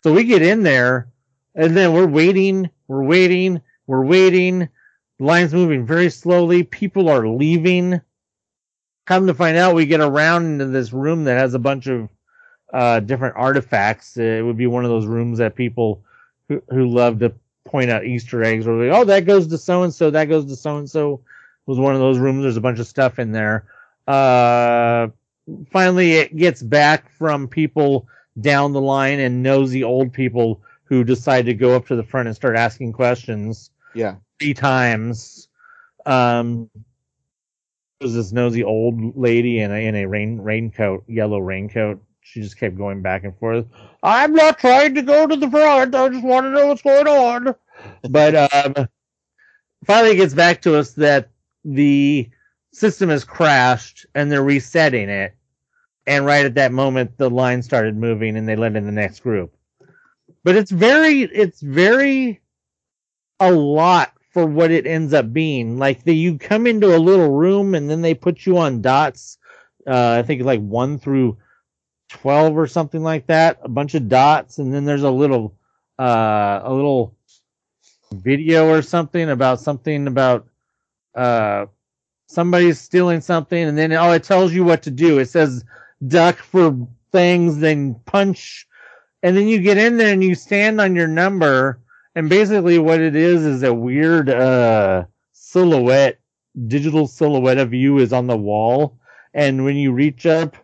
So we get in there, and then we're waiting we're waiting we're waiting the line's moving very slowly, people are leaving. Come to find out, we get around into this room that has a bunch of uh, different artifacts. It would be one of those rooms that people who, who love to point out Easter eggs or like, oh, that goes to so-and-so, that goes to so-and-so. It was one of those rooms. There's a bunch of stuff in there. Uh, finally, it gets back from people down the line and nosy old people who decide to go up to the front and start asking questions. Yeah. Three times. Um was this nosy old lady in a, in a rain raincoat, yellow raincoat. She just kept going back and forth. I'm not trying to go to the front. I just want to know what's going on. But um, finally it gets back to us that the system has crashed and they're resetting it. And right at that moment, the line started moving and they let in the next group. But it's very, it's very a lot for what it ends up being. Like the, you come into a little room and then they put you on dots. Uh, I think it's like one through twelve or something like that, a bunch of dots. And then there's a little, uh, a little video or something about something about, uh, somebody's stealing something. And then, oh, it tells you what to do. It says duck for things, then punch. And then you get in there and you stand on your number. And basically what it is is a weird uh, silhouette, digital silhouette of you is on the wall. And when you reach up,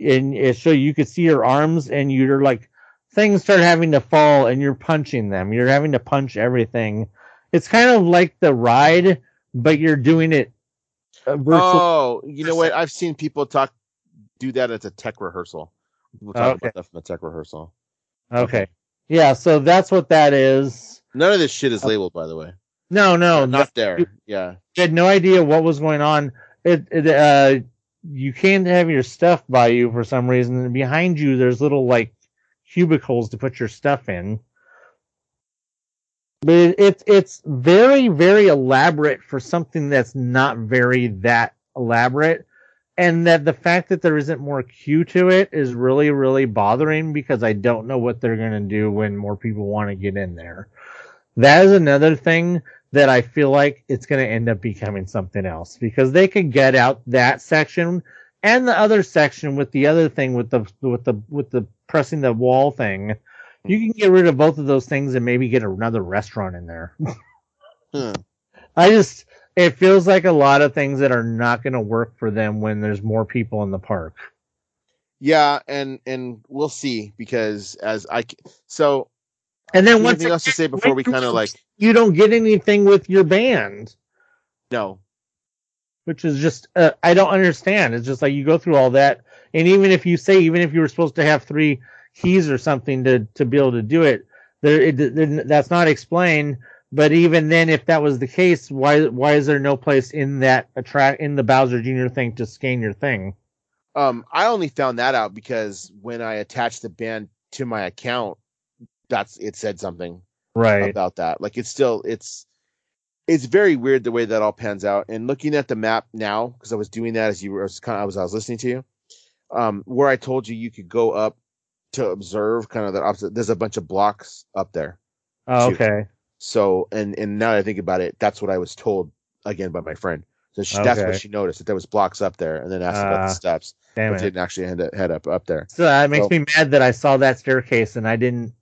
and it show you could see your arms, and you're like, things start having to fall, and you're punching them. You're having to punch everything. It's kind of like the ride, but you're doing it. Uh, oh, you know what? I've seen people talk do that at a tech rehearsal. People talk okay. about that from a tech rehearsal. Okay. Yeah, so that's what that is. None of this shit is labeled, by the way. No, no. Not there. Yeah. You had no idea what was going on. It, it uh, you can't have your stuff by you for some reason. And behind you, there's little, like, cubicles to put your stuff in. But it, it, it's very, very elaborate for something that's not very that elaborate. And that the fact that there isn't more queue to it is really, really bothering because I don't know what they're going to do when more people want to get in there. That is another thing that I feel like it's going to end up becoming something else because they could get out that section and the other section with the other thing with the with the with the pressing the wall thing. You can get rid of both of those things and maybe get another restaurant in there. hmm. I just. It feels like a lot of things that are not going to work for them when there's more people in the park. Yeah, and and we'll see, because as I so. And then what's anything else to say before we kind of like you don't get anything with your band? No, which is just uh, I don't understand. It's just like you go through all that, and even if you say even if you were supposed to have three keys or something to to be able to do it, there it, it, that's not explained. But even then, if that was the case, why why is there no place in that attract in the Bowser Junior thing to scan your thing? Um, I only found that out because when I attached the band to my account, that's it said something right about that. Like it's still it's it's very weird the way that all pans out. And looking at the map now, because I was doing that as you were I was kind of I was I was listening to you, um, where I told you you could go up to observe kind of that opposite. There's a bunch of blocks up there. Oh, okay. So, and, and now that I think about it, that's what I was told again by my friend. So she, okay. That's what she noticed, that there was blocks up there, and then asked uh, about the steps. Damn it. Didn't actually head, head up up there. So that makes so, me mad that I saw that staircase and I didn't.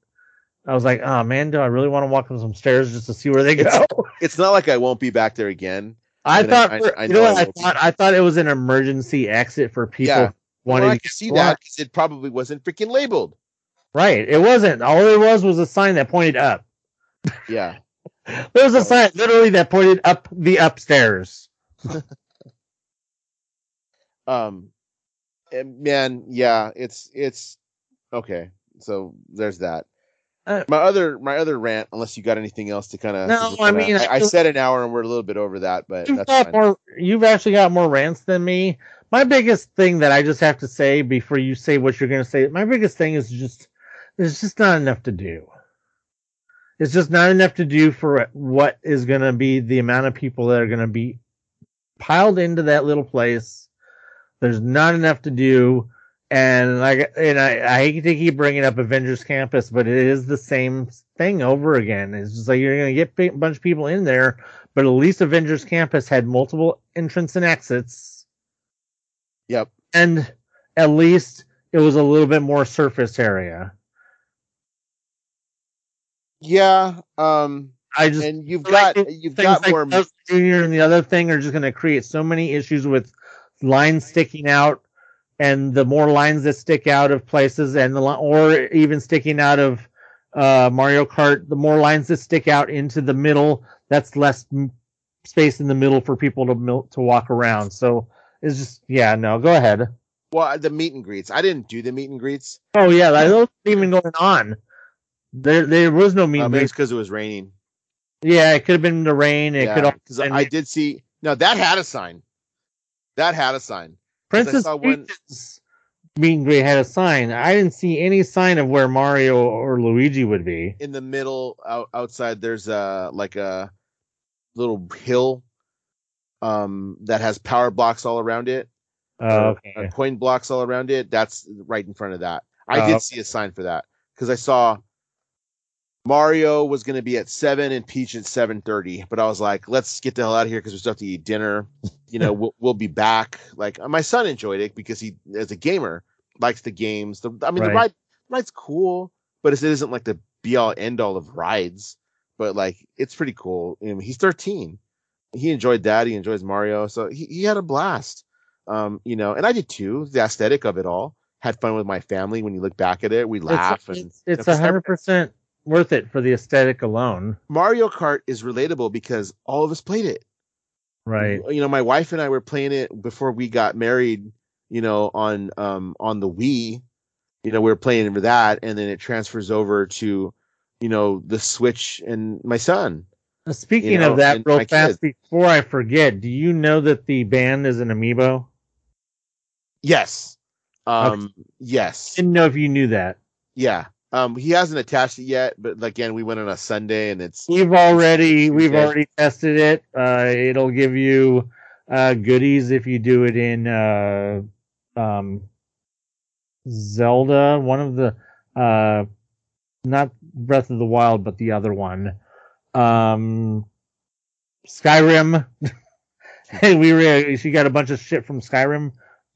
I was like, oh man, do I really want to walk up some stairs just to see where they go? It's, it's not like I won't be back there again. I thought, I, for, I, I you know, know what I, I thought? I thought it was an emergency exit for people yeah. wanting well, to I see blocked. That because it probably wasn't freaking labeled. Right, it wasn't. All there was was a sign that pointed up. Yeah. There was a sign literally that pointed up the upstairs. um man, yeah, it's it's okay. So there's that. Uh, my other my other rant, unless you got anything else to kind of No, I mean I, I said an hour and we're a little bit over that, but you've, that's got more, you've actually got more rants than me. My biggest thing that I just have to say before you say what you're going to say, my biggest thing is just there's just not enough to do. It's just not enough to do for what is going to be the amount of people that are going to be piled into that little place. There's not enough to do. And like, and I, I hate to keep bringing up Avengers Campus, but it is the same thing over again. It's just like you're going to get a big, bunch of people in there, but at least Avengers Campus had multiple entrance and exits. Yep. And at least it was a little bit more surface area. Yeah, um, I just and you've got like you've got like more. Bowser Junior and the other thing are just going to create so many issues with lines sticking out, and the more lines that stick out of places, and the or even sticking out of uh, Mario Kart, the more lines that stick out into the middle, that's less m- space in the middle for people to mil- to walk around. So it's just yeah, no, go ahead. Well, the meet and greets. I didn't do the meet and greets. Oh yeah, that wasn't even going on. There, there was no meet. Um, it's because it was raining. Yeah, it could have been the rain. It yeah, could because I did see. No, that had a sign. That had a sign. Princess Peach's meet and greet had a sign. I didn't see any sign of where Mario or Luigi would be. In the middle, out, outside, there's a like a little hill, um, that has power blocks all around it. Oh, okay. Uh, coin blocks all around it. That's right in front of that. I oh, did okay. see a sign for that because I saw. Mario was going to be at seven and Peach at seven thirty, but I was like, let's get the hell out of here because we still have to eat dinner. You know, we'll, we'll be back. Like, my son enjoyed it because he, as a gamer, likes the games. The, I mean, right. the ride the ride's cool, but it isn't like the be-all, end-all of rides. But, like, it's pretty cool. I mean, he's thirteen. He enjoyed that. He enjoys Mario. So he, he had a blast, um, you know, and I did too. The aesthetic of it all. Had fun with my family. When you look back at it, we laugh. It's, and it's, it's one hundred percent. Worth it for the aesthetic alone. Mario Kart is relatable because all of us played it. Right. You know, my wife and I were playing it before we got married, you know, on um on the Wii. You know, we were playing for that, and then it transfers over to, you know, the Switch and my son. Now, speaking you know, of that, real fast kid. Before I forget, do you know that the band is an amiibo? Yes. Um okay. Yes. Didn't know if you knew that. Yeah. Um, he hasn't attached it yet, but again, we went on a Sunday, and it's we've already we've yeah. already tested it. Uh, it'll give you uh, goodies if you do it in uh, um, Zelda, one of the uh, not Breath of the Wild, but the other one, um, Skyrim. And we were she got a bunch of shit from Skyrim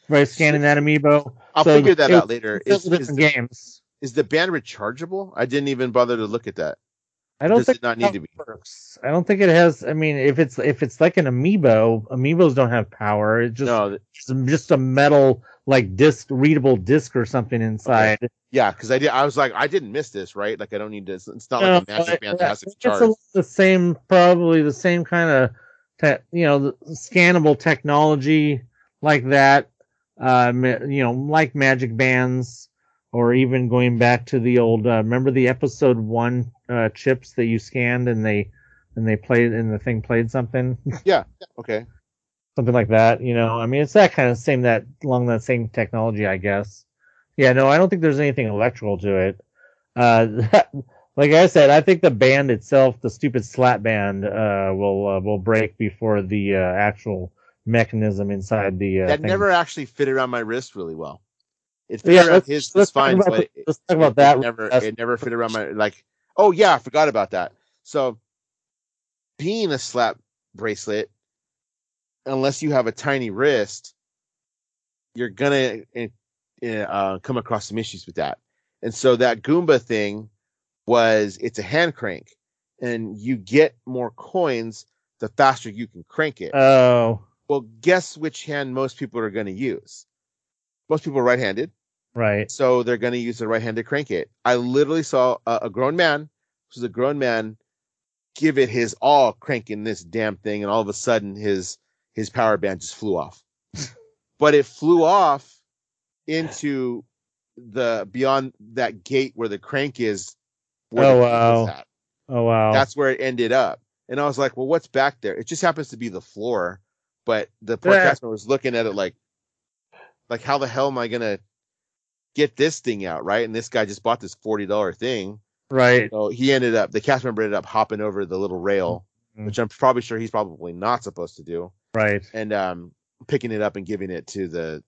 by scanning that amiibo. I'll so figure that it, out later. It's, it's different is the- games. Is the band rechargeable? I didn't even bother to look at that. I don't Does think it not need to be. Works. I don't think it has. I mean, if it's if it's like an amiibo, amiibos don't have power. It's just no. just, just a metal like disc, readable disc or something inside. Okay. Yeah, because I did. I was like, I didn't miss this, right? Like, I don't need to. It's not no, like a Magic Band Fantastic Charge. It's the same, probably the same kind of te- you know the scannable technology like that. Uh, you know, like Magic Bands. Or even going back to the old, uh, remember the episode one uh, chips that you scanned and they and they played and the thing played something. Yeah. Okay. Something like that. You know, I mean, it's that kind of same that along that same technology, I guess. Yeah. No, I don't think there's anything electrical to it. Uh, that, like I said, I think the band itself, the stupid slap band, uh, will uh, will break before the uh, actual mechanism inside the. Uh, that thing. Never actually fit around my wrist really well. It fit yeah, around his spine, but it, let's talk about it, that. It never, it never fit around my, like, oh, yeah, I forgot about that. So, being a slap bracelet, unless you have a tiny wrist, you're going to uh, come across some issues with that. And so, that Goomba thing was, it's a hand crank, and you get more coins the faster you can crank it. Oh. Well, guess which hand most people are going to use? Most people are right-handed. Right. So they're going to use the right hand to crank it. I literally saw a, a grown man, who's a grown man, give it his all cranking this damn thing, and all of a sudden his his power band just flew off. But it flew off into the beyond that gate where the crank is. Where oh, the wow. Is at. Oh, wow. That's where it ended up. And I was like, well, what's back there? It just happens to be the floor. But the poor yeah. customer was looking at it like, like, how the hell am I going to get this thing out, right? And this guy just bought this forty dollars thing. Right. So he ended up, the cast member ended up hopping over the little rail, mm-hmm. which I'm probably sure he's probably not supposed to do. Right. And um, picking it up and giving it to the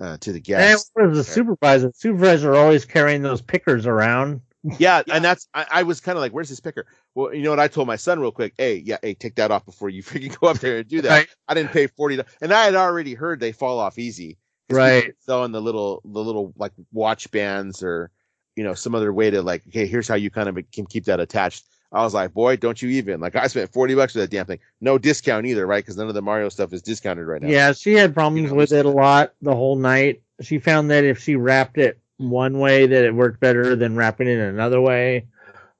uh, to the guest. And the right. supervisor, supervisors are always carrying those pickers around. Yeah, yeah. And that's, I, I was kind of like, where's this picker? Well, you know what? I told my son real quick, hey, yeah, hey, take that off before you freaking go up there and do that. Right. I didn't pay forty dollars. And I had already heard they fall off easy. Right. Selling the little, the little like watch bands or, you know, some other way to like, hey, here's how you kind of can keep that attached. I was like, boy, don't you even like I spent forty bucks for that damn thing. No discount either. Right. Because none of the Mario stuff is discounted right now. Yeah. She had problems you know, with it a lot the whole night. She found that if she wrapped it one way, that it worked better than wrapping it another way.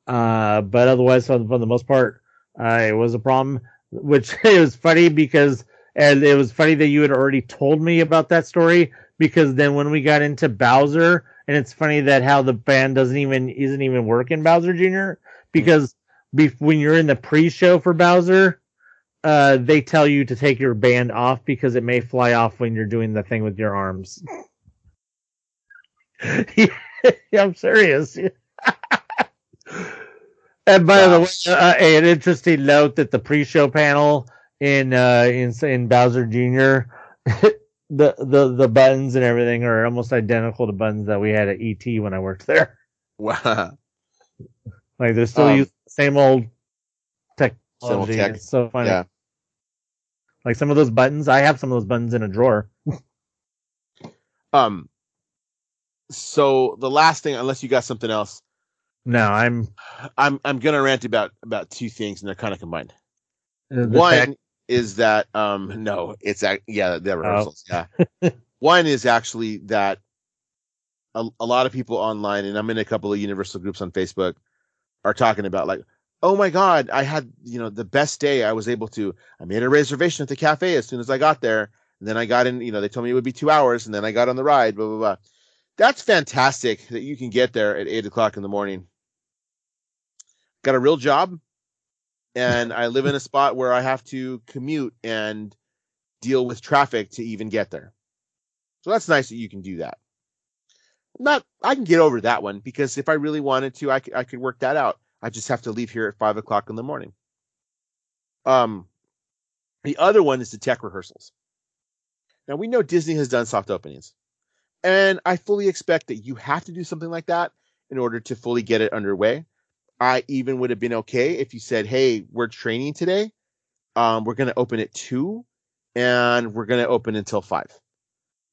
Uh, but otherwise, for the most part, uh, it was a problem, which it was funny because. And it was funny that you had already told me about that story, because then when we got into Bowser, and it's funny that how the band doesn't even isn't even work in Bowser Junior Because be- when you're in the pre-show for Bowser, uh, they tell you to take your band off because it may fly off when you're doing the thing with your arms. yeah, I'm serious. And by wow. the way, uh, an interesting note that the pre-show panel. In uh in, in Bowser Junior, the, the the buttons and everything are almost identical to buttons that we had at E T when I worked there. Wow! Like they're still um, using the same old technology. Tech. It's so funny. Yeah. Like some of those buttons, I have some of those buttons in a drawer. um. So the last thing, unless you got something else. No, I'm. I'm I'm gonna rant about about two things, and they're kind of combined. One. Fact- Is that um no? It's yeah, the rehearsals. Oh. Yeah, one is actually that a, a lot of people online, and I'm in a couple of Universal groups on Facebook, are talking about like, oh my god, I had you know the best day. I was able to. I made a reservation at the cafe as soon as I got there, and then I got in. You know, they told me it would be two hours, and then I got on the ride. Blah blah blah. That's fantastic that you can get there at eight o'clock in the morning. Got a real job. And I live in a spot where I have to commute and deal with traffic to even get there. So that's nice that you can do that. Not, I can get over that one because if I really wanted to, I could, I could work that out. I just have to leave here at five o'clock in the morning. Um, the other one is the tech rehearsals. Now we know Disney has done soft openings, and I fully expect that you have to do something like that in order to fully get it underway. I even would have been okay if you said, hey, we're training today. Um, we're going to open at two and we're going to open until five.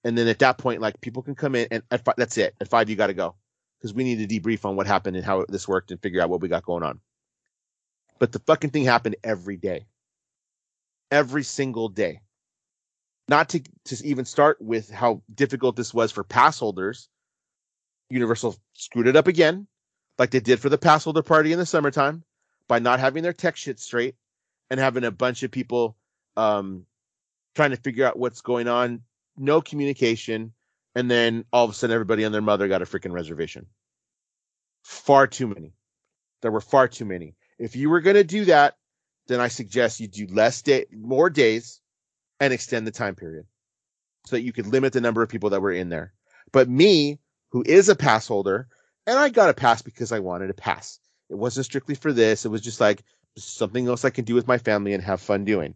And then at that point, like people can come in and at five, that's it. At five, you got to go because we need to debrief on what happened and how this worked and figure out what we got going on. But the fucking thing happened every day. Every single day. Not to, to even start with how difficult this was for pass holders. Universal screwed it up again, like they did for the pass holder party in the summertime, by not having their tech shit straight and having a bunch of people um, trying to figure out what's going on. No communication. And then all of a sudden, everybody and their mother got a freaking reservation. Far too many. There were far too many. If you were going to do that, then I suggest you do less day, more days, and extend the time period so that you could limit the number of people that were in there. But me, who is a pass holder, and I got a pass because I wanted a pass. It wasn't strictly for this. It was just like something else I can do with my family and have fun doing.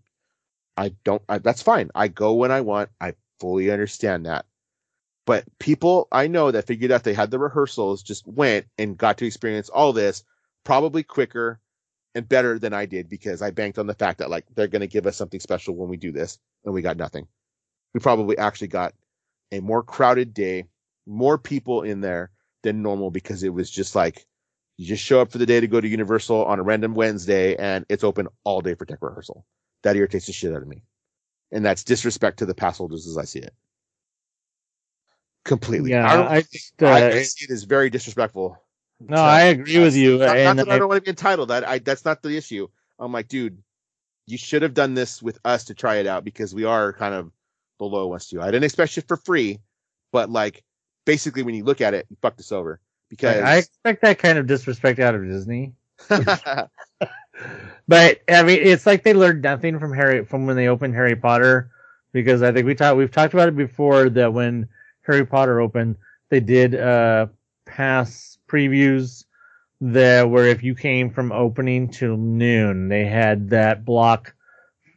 I don't. I, that's fine. I go when I want. I fully understand that. But people I know that figured out they had the rehearsals just went and got to experience all this probably quicker and better than I did, because I banked on the fact that, like, they're going to give us something special when we do this, and we got nothing. We probably actually got a more crowded day, more people in there than normal, because it was just like you just show up for the day to go to Universal on a random Wednesday, and it's open all day for tech rehearsal. That irritates the shit out of me. And that's disrespect to the pass holders as I see it. Completely. Yeah, I, don't, I, just, uh, I see it as very disrespectful. No, so, I agree with you. Not, and not that I, I don't want to be entitled. That I, that's not the issue. I'm like, dude, you should have done this with us to try it out, because we are kind of below us to you. I didn't expect it for free, but like basically when you look at it, you fucked us over. Because I expect that kind of disrespect out of Disney. But I mean, it's like they learned nothing from Harry from when they opened Harry Potter, because I think we talked we've talked about it before that when Harry Potter opened, they did uh, pass previews there where if you came from opening till noon, they had that block.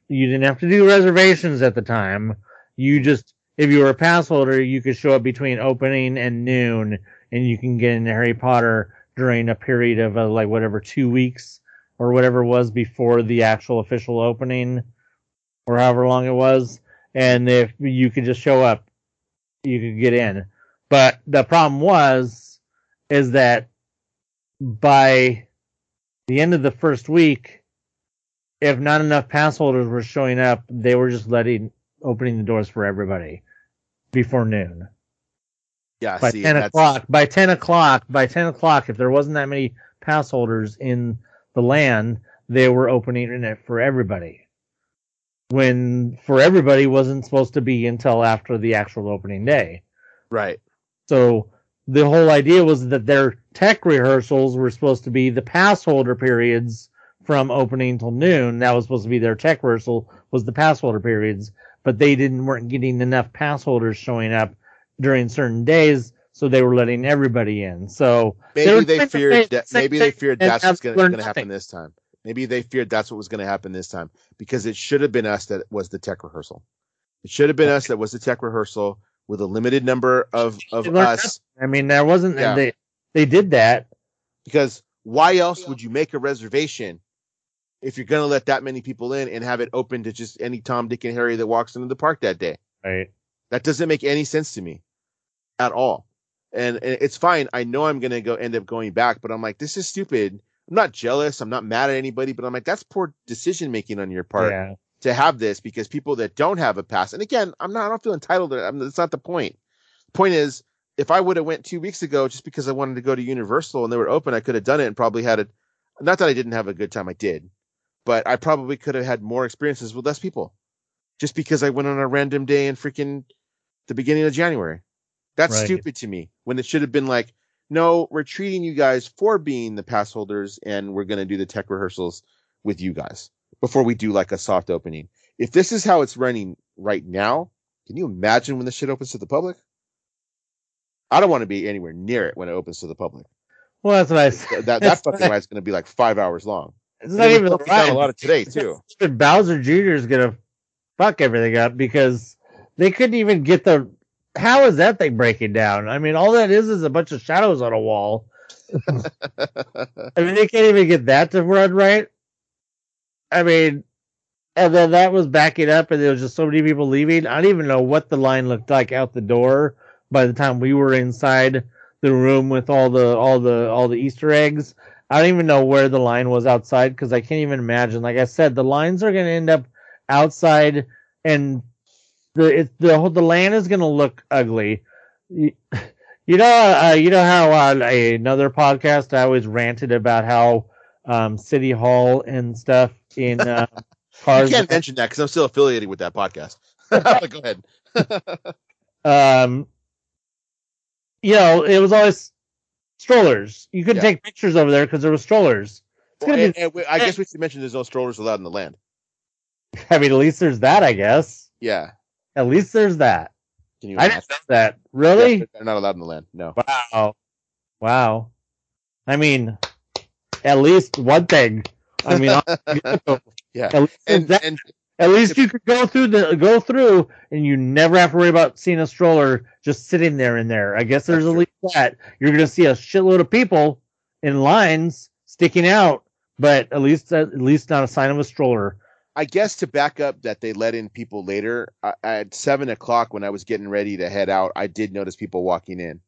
You didn't have to do reservations at the time. You just, if you were a pass holder, you could show up between opening and noon, and you can get into Harry Potter during a period of uh, like whatever, two weeks or whatever it was before the actual official opening or however long it was. And if you could just show up, you could get in. But the problem was is that by the end of the first week, if not enough pass holders were showing up, they were just letting opening the doors for everybody before noon. Yeah, by see, ten that's... o'clock. By ten o'clock. By ten o'clock. If there wasn't that many pass holders in the land, they were opening it for everybody. When for everybody wasn't supposed to be until after the actual opening day. Right. So the whole idea was that their tech rehearsals were supposed to be the pass holder periods from opening till noon. That was supposed to be their tech rehearsal, was the pass holder periods, but they didn't weren't getting enough pass holders showing up during certain days, so they were letting everybody in. So maybe they, they feared that maybe they feared that's what's going to happen this time. Maybe they feared that's what was going to happen this time, because it should have been us that was the tech rehearsal. It should have been us that was the tech rehearsal with a limited number of, of us. I mean, there wasn't yeah. they they did that because why else would you make a reservation if you're going to let that many people in and have it open to just any Tom, Dick, and Harry that walks into the park that day? Right. That doesn't make any sense to me at all. And, and it's fine. I know I'm going to go end up going back, but I'm like, this is stupid. I'm not jealous. I'm not mad at anybody, but I'm like, that's poor decision making on your part yeah. to have this, because people that don't have a pass. And again, I'm not, I don't feel entitled to it. I'm, that's not the point. The point is, if I would have went two weeks ago, just because I wanted to go to Universal and they were open, I could have done it and probably had it. Not that I didn't have a good time. I did, but I probably could have had more experiences with less people just because I went on a random day in freaking the beginning of January. That's right. Stupid to me, when it should have been like, no, we're treating you guys for being the pass holders, and we're going to do the tech rehearsals with you guys before we do like a soft opening. If this is how it's running right now, can you imagine when this shit opens to the public? I don't want to be anywhere near it when it opens to the public. Well, that's what I said. That, that fucking ride's going to be like five hours long. It's not even the ride. A lot of today, too. Bowser Junior is going to fuck everything up, because they couldn't even get the... How is that thing breaking down? I mean, all that is is a bunch of shadows on a wall. I mean, they can't even get that to run right. I mean, and then that was backing up, and there was just so many people leaving. I don't even know what the line looked like out the door by the time we were inside the room with all the all the all the Easter eggs. I don't even know where the line was outside because I can't even imagine. Like I said, the lines are going to end up outside, and the it, the whole, the land is going to look ugly. You, you know, uh, you know how on a, another podcast I always ranted about how um, City Hall and stuff in uh, cars. You can't mention that because I'm still affiliated with that podcast. But go ahead. um, you know, it was always strollers. You couldn't yeah. take pictures over there because there were strollers. Well, and, be- and we, I guess we should mention there's no strollers allowed in the land. I mean, at least there's that, I guess. Yeah. At least there's that. Can you I didn't know that. Really? Yeah, they're not allowed in the land. No. Wow. Wow. I mean, at least one thing. I mean, yeah. At least, and, that, and, at least if, you could go through the go through, and you never have to worry about seeing a stroller just sitting there in there. I guess there's at least true. that. You're going to see a shitload of people in lines sticking out, but at least at least not a sign of a stroller. I guess to back up that they let in people later, I, at seven o'clock when I was getting ready to head out, I did notice people walking in.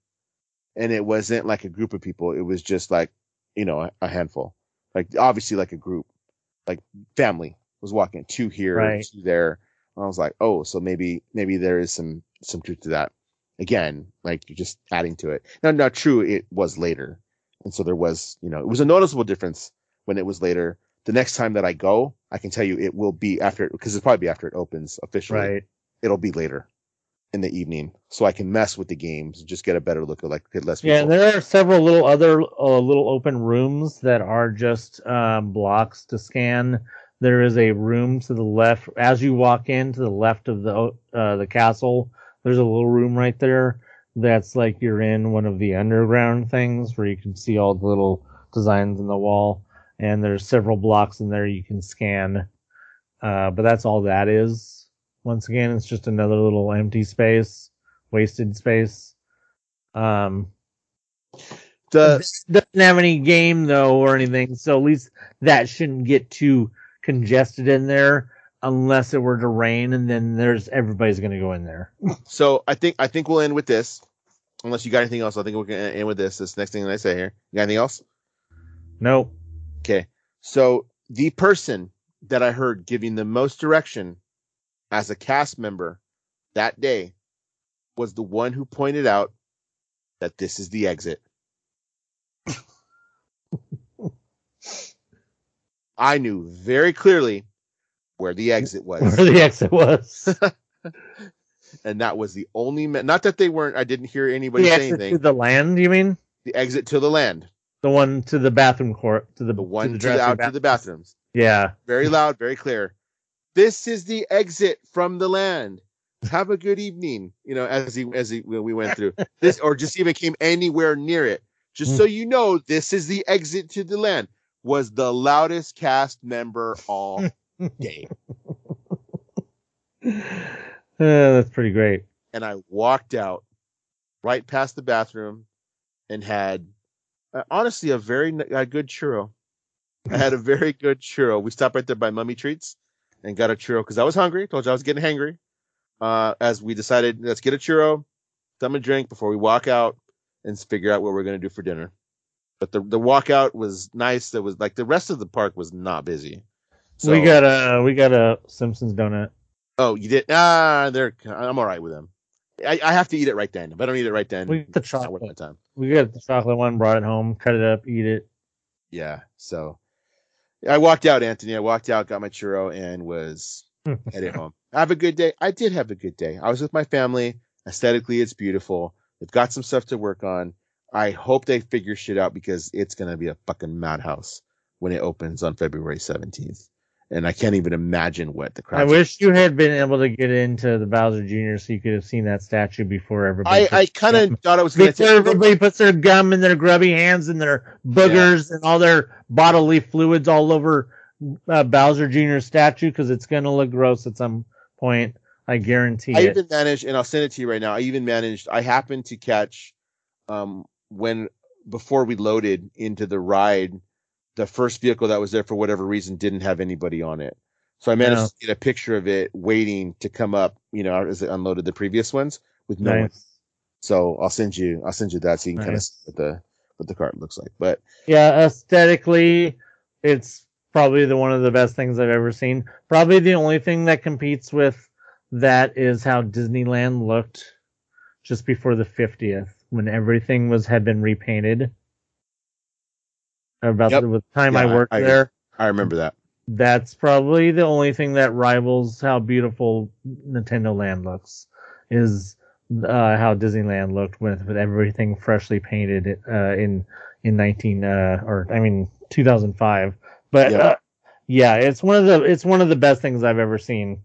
And it wasn't like a group of people. It was just like, you know, a, a handful. Like, obviously, like a group. Like, family was walking. Two here, right. two there. And I was like, oh, so maybe maybe there is some, some truth to that. Again, like, you're just adding to it. Now, not true, it was later. And so there was, you know, it was a noticeable difference when it was later. The next time that I go, I can tell you it will be after it, because it'll probably be after it opens officially. Right. It'll be later in the evening, so I can mess with the games and just get a better look at like get less. Yeah, people. There are several little other uh, little open rooms that are just um, blocks to scan. There is a room to the left as you walk in to the left of the uh, the castle. There's a little room right there that's like you're in one of the underground things where you can see all the little designs in the wall. And there's several blocks in there you can scan. Uh, but that's all that is. Once again, it's just another little empty space, wasted space. Um, the doesn't have any game, though, or anything. So at least that shouldn't get too congested in there unless it were to rain. And then there's everybody's going to go in there. So I think I think we'll end with this. Unless you got anything else, I think we're going to end with this. This next thing that I say here. You got anything else? Nope. Okay, so the person that I heard giving the most direction as a cast member that day was the one who pointed out that this is the exit. I knew very clearly where the exit was. Where the exit was. And that was the only... Me- Not that they weren't... I didn't hear anybody the say exit anything. To the land, you mean? The exit to the land. The one to the bathroom court, to the, the one to the, to, out bath- to the bathrooms. Yeah. Very loud, very clear. This is the exit from the land. Have a good evening. You know, as he, as he, we went through this, or just even came anywhere near it. Just so you know, this is the exit to the land. Was the loudest cast member all day. uh, that's pretty great. And I walked out right past the bathroom and had. Uh, honestly, a very a good churro. I had a very good churro. We stopped right there by Mummy Treats and got a churro because I was hungry. Told you I was getting hangry. Uh, as we decided, let's get a churro, some a drink before we walk out and figure out what we're going to do for dinner. But the the walkout was nice. There was like the rest of the park was not busy. So, we got a we got a Simpsons donut. Oh, you did? Ah, they're I'm all right with them. I, I have to eat it right then. If I don't eat it right then, we got the chocolate. Not time. We got the chocolate one, brought it home, cut it up, eat it. Yeah. So I walked out, Anthony. I walked out, got my churro, and was headed home. Have a good day. I did have a good day. I was with my family. Aesthetically, it's beautiful. They've got some stuff to work on. I hope they figure shit out because it's gonna be a fucking madhouse when it opens on February seventeenth. And I can't even imagine what the crowd. I wish you had been able to get into the Bowser Junior so you could have seen that statue before everybody. I, I kind of thought I was going to. Before everybody puts their gum and their grubby hands and their boogers yeah. and all their bodily fluids all over uh, Bowser Junior's statue because it's going to look gross at some point. I guarantee I it. I even managed, and I'll send it to you right now. I even managed. I happened to catch um, when before we loaded into the ride. The first vehicle that was there for whatever reason didn't have anybody on it. So I managed no. to get a picture of it waiting to come up, you know, as it unloaded the previous ones with no nice. one. So I'll send you, I'll send you that so you can nice. kind of see what the, what the cart looks like. But yeah, aesthetically, it's probably the one of the best things I've ever seen. Probably the only thing that competes with that is how Disneyland looked just before the fiftieth, when everything was had been repainted. About yep. the time yeah, I worked I, there. I remember that. That's probably the only thing that rivals how beautiful Nintendo Land looks, is uh, how Disneyland looked with, with everything freshly painted uh, in in nineteen uh, or I mean two thousand five. But yep. uh, yeah, it's one of the it's one of the best things I've ever seen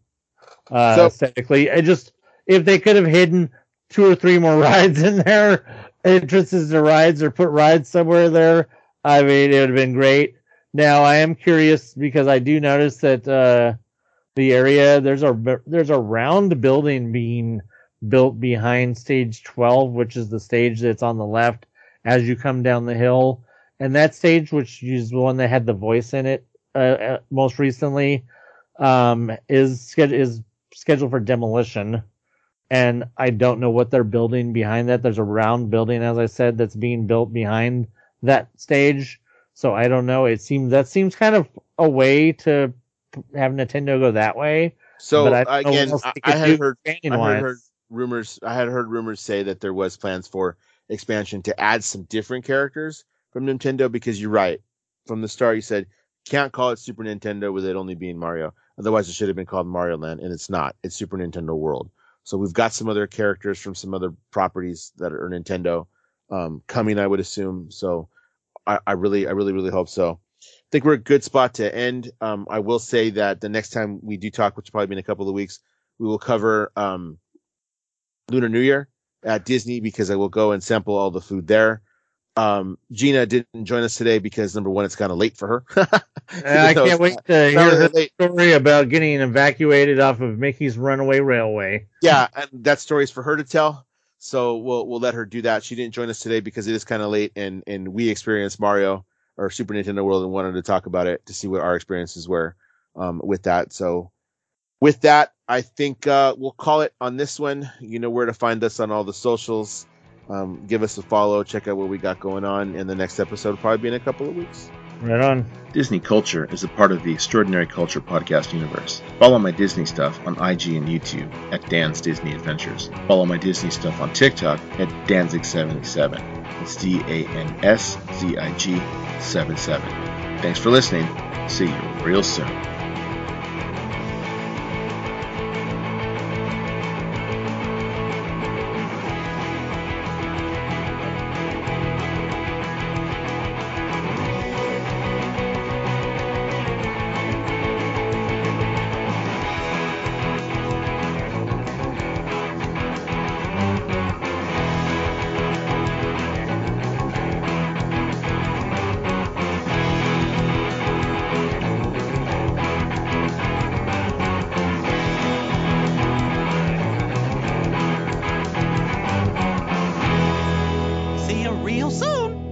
uh, so, aesthetically. I just if they could have hidden two or three more rides in there, entrances to rides, or put rides somewhere there, I mean, it would have been great. Now, I am curious because I do notice that uh, the area, there's a there's a round building being built behind stage twelve, which is the stage that's on the left as you come down the hill. And that stage, which is the one that had the voice in it uh, most recently, um, is is scheduled for demolition. And I don't know what they're building behind that. There's a round building, as I said, that's being built behind that stage, so I don't know. It seems that seems kind of a way to have Nintendo go that way. So I again, I, I had heard, I had heard rumors. I had heard rumors say that there was plans for expansion to add some different characters from Nintendo. Because you're right, from the start you said can't call it Super Nintendo with it only being Mario. Otherwise, it should have been called Mario Land, and it's not. It's Super Nintendo World. So we've got some other characters from some other properties that are Nintendo. Um, coming, I would assume. So I, I really, I really, really hope so. I think we're a good spot to end. Um, I will say that the next time we do talk, which will probably be in a couple of weeks, we will cover um, Lunar New Year at Disney, because I will go and sample all the food there. Um, Gina didn't join us today because, number one, it's kind of late for her. I can't wait to hear the story about getting evacuated off of Mickey's Runaway Railway. Yeah, and that story's for her to tell. So we'll we'll let her do that. She didn't join us today because it is kind of late, and, and we experienced Mario or Super Nintendo World and wanted to talk about it to see what our experiences were um, with that. So with that, I think uh, we'll call it on this one. You know where to find us on all the socials. Um, give us a follow. Check out what we got going on. And the next episode will probably be in a couple of weeks. Right on. Disney Culture is a part of the Extraordinary Culture podcast universe. Follow my Disney stuff on I G and YouTube at Dan's Disney Adventures. Follow my Disney stuff on TikTok at Danzig seventy-seven. It's D A N S Z I G seventy-seven. Thanks for listening. See you real soon. Real soon.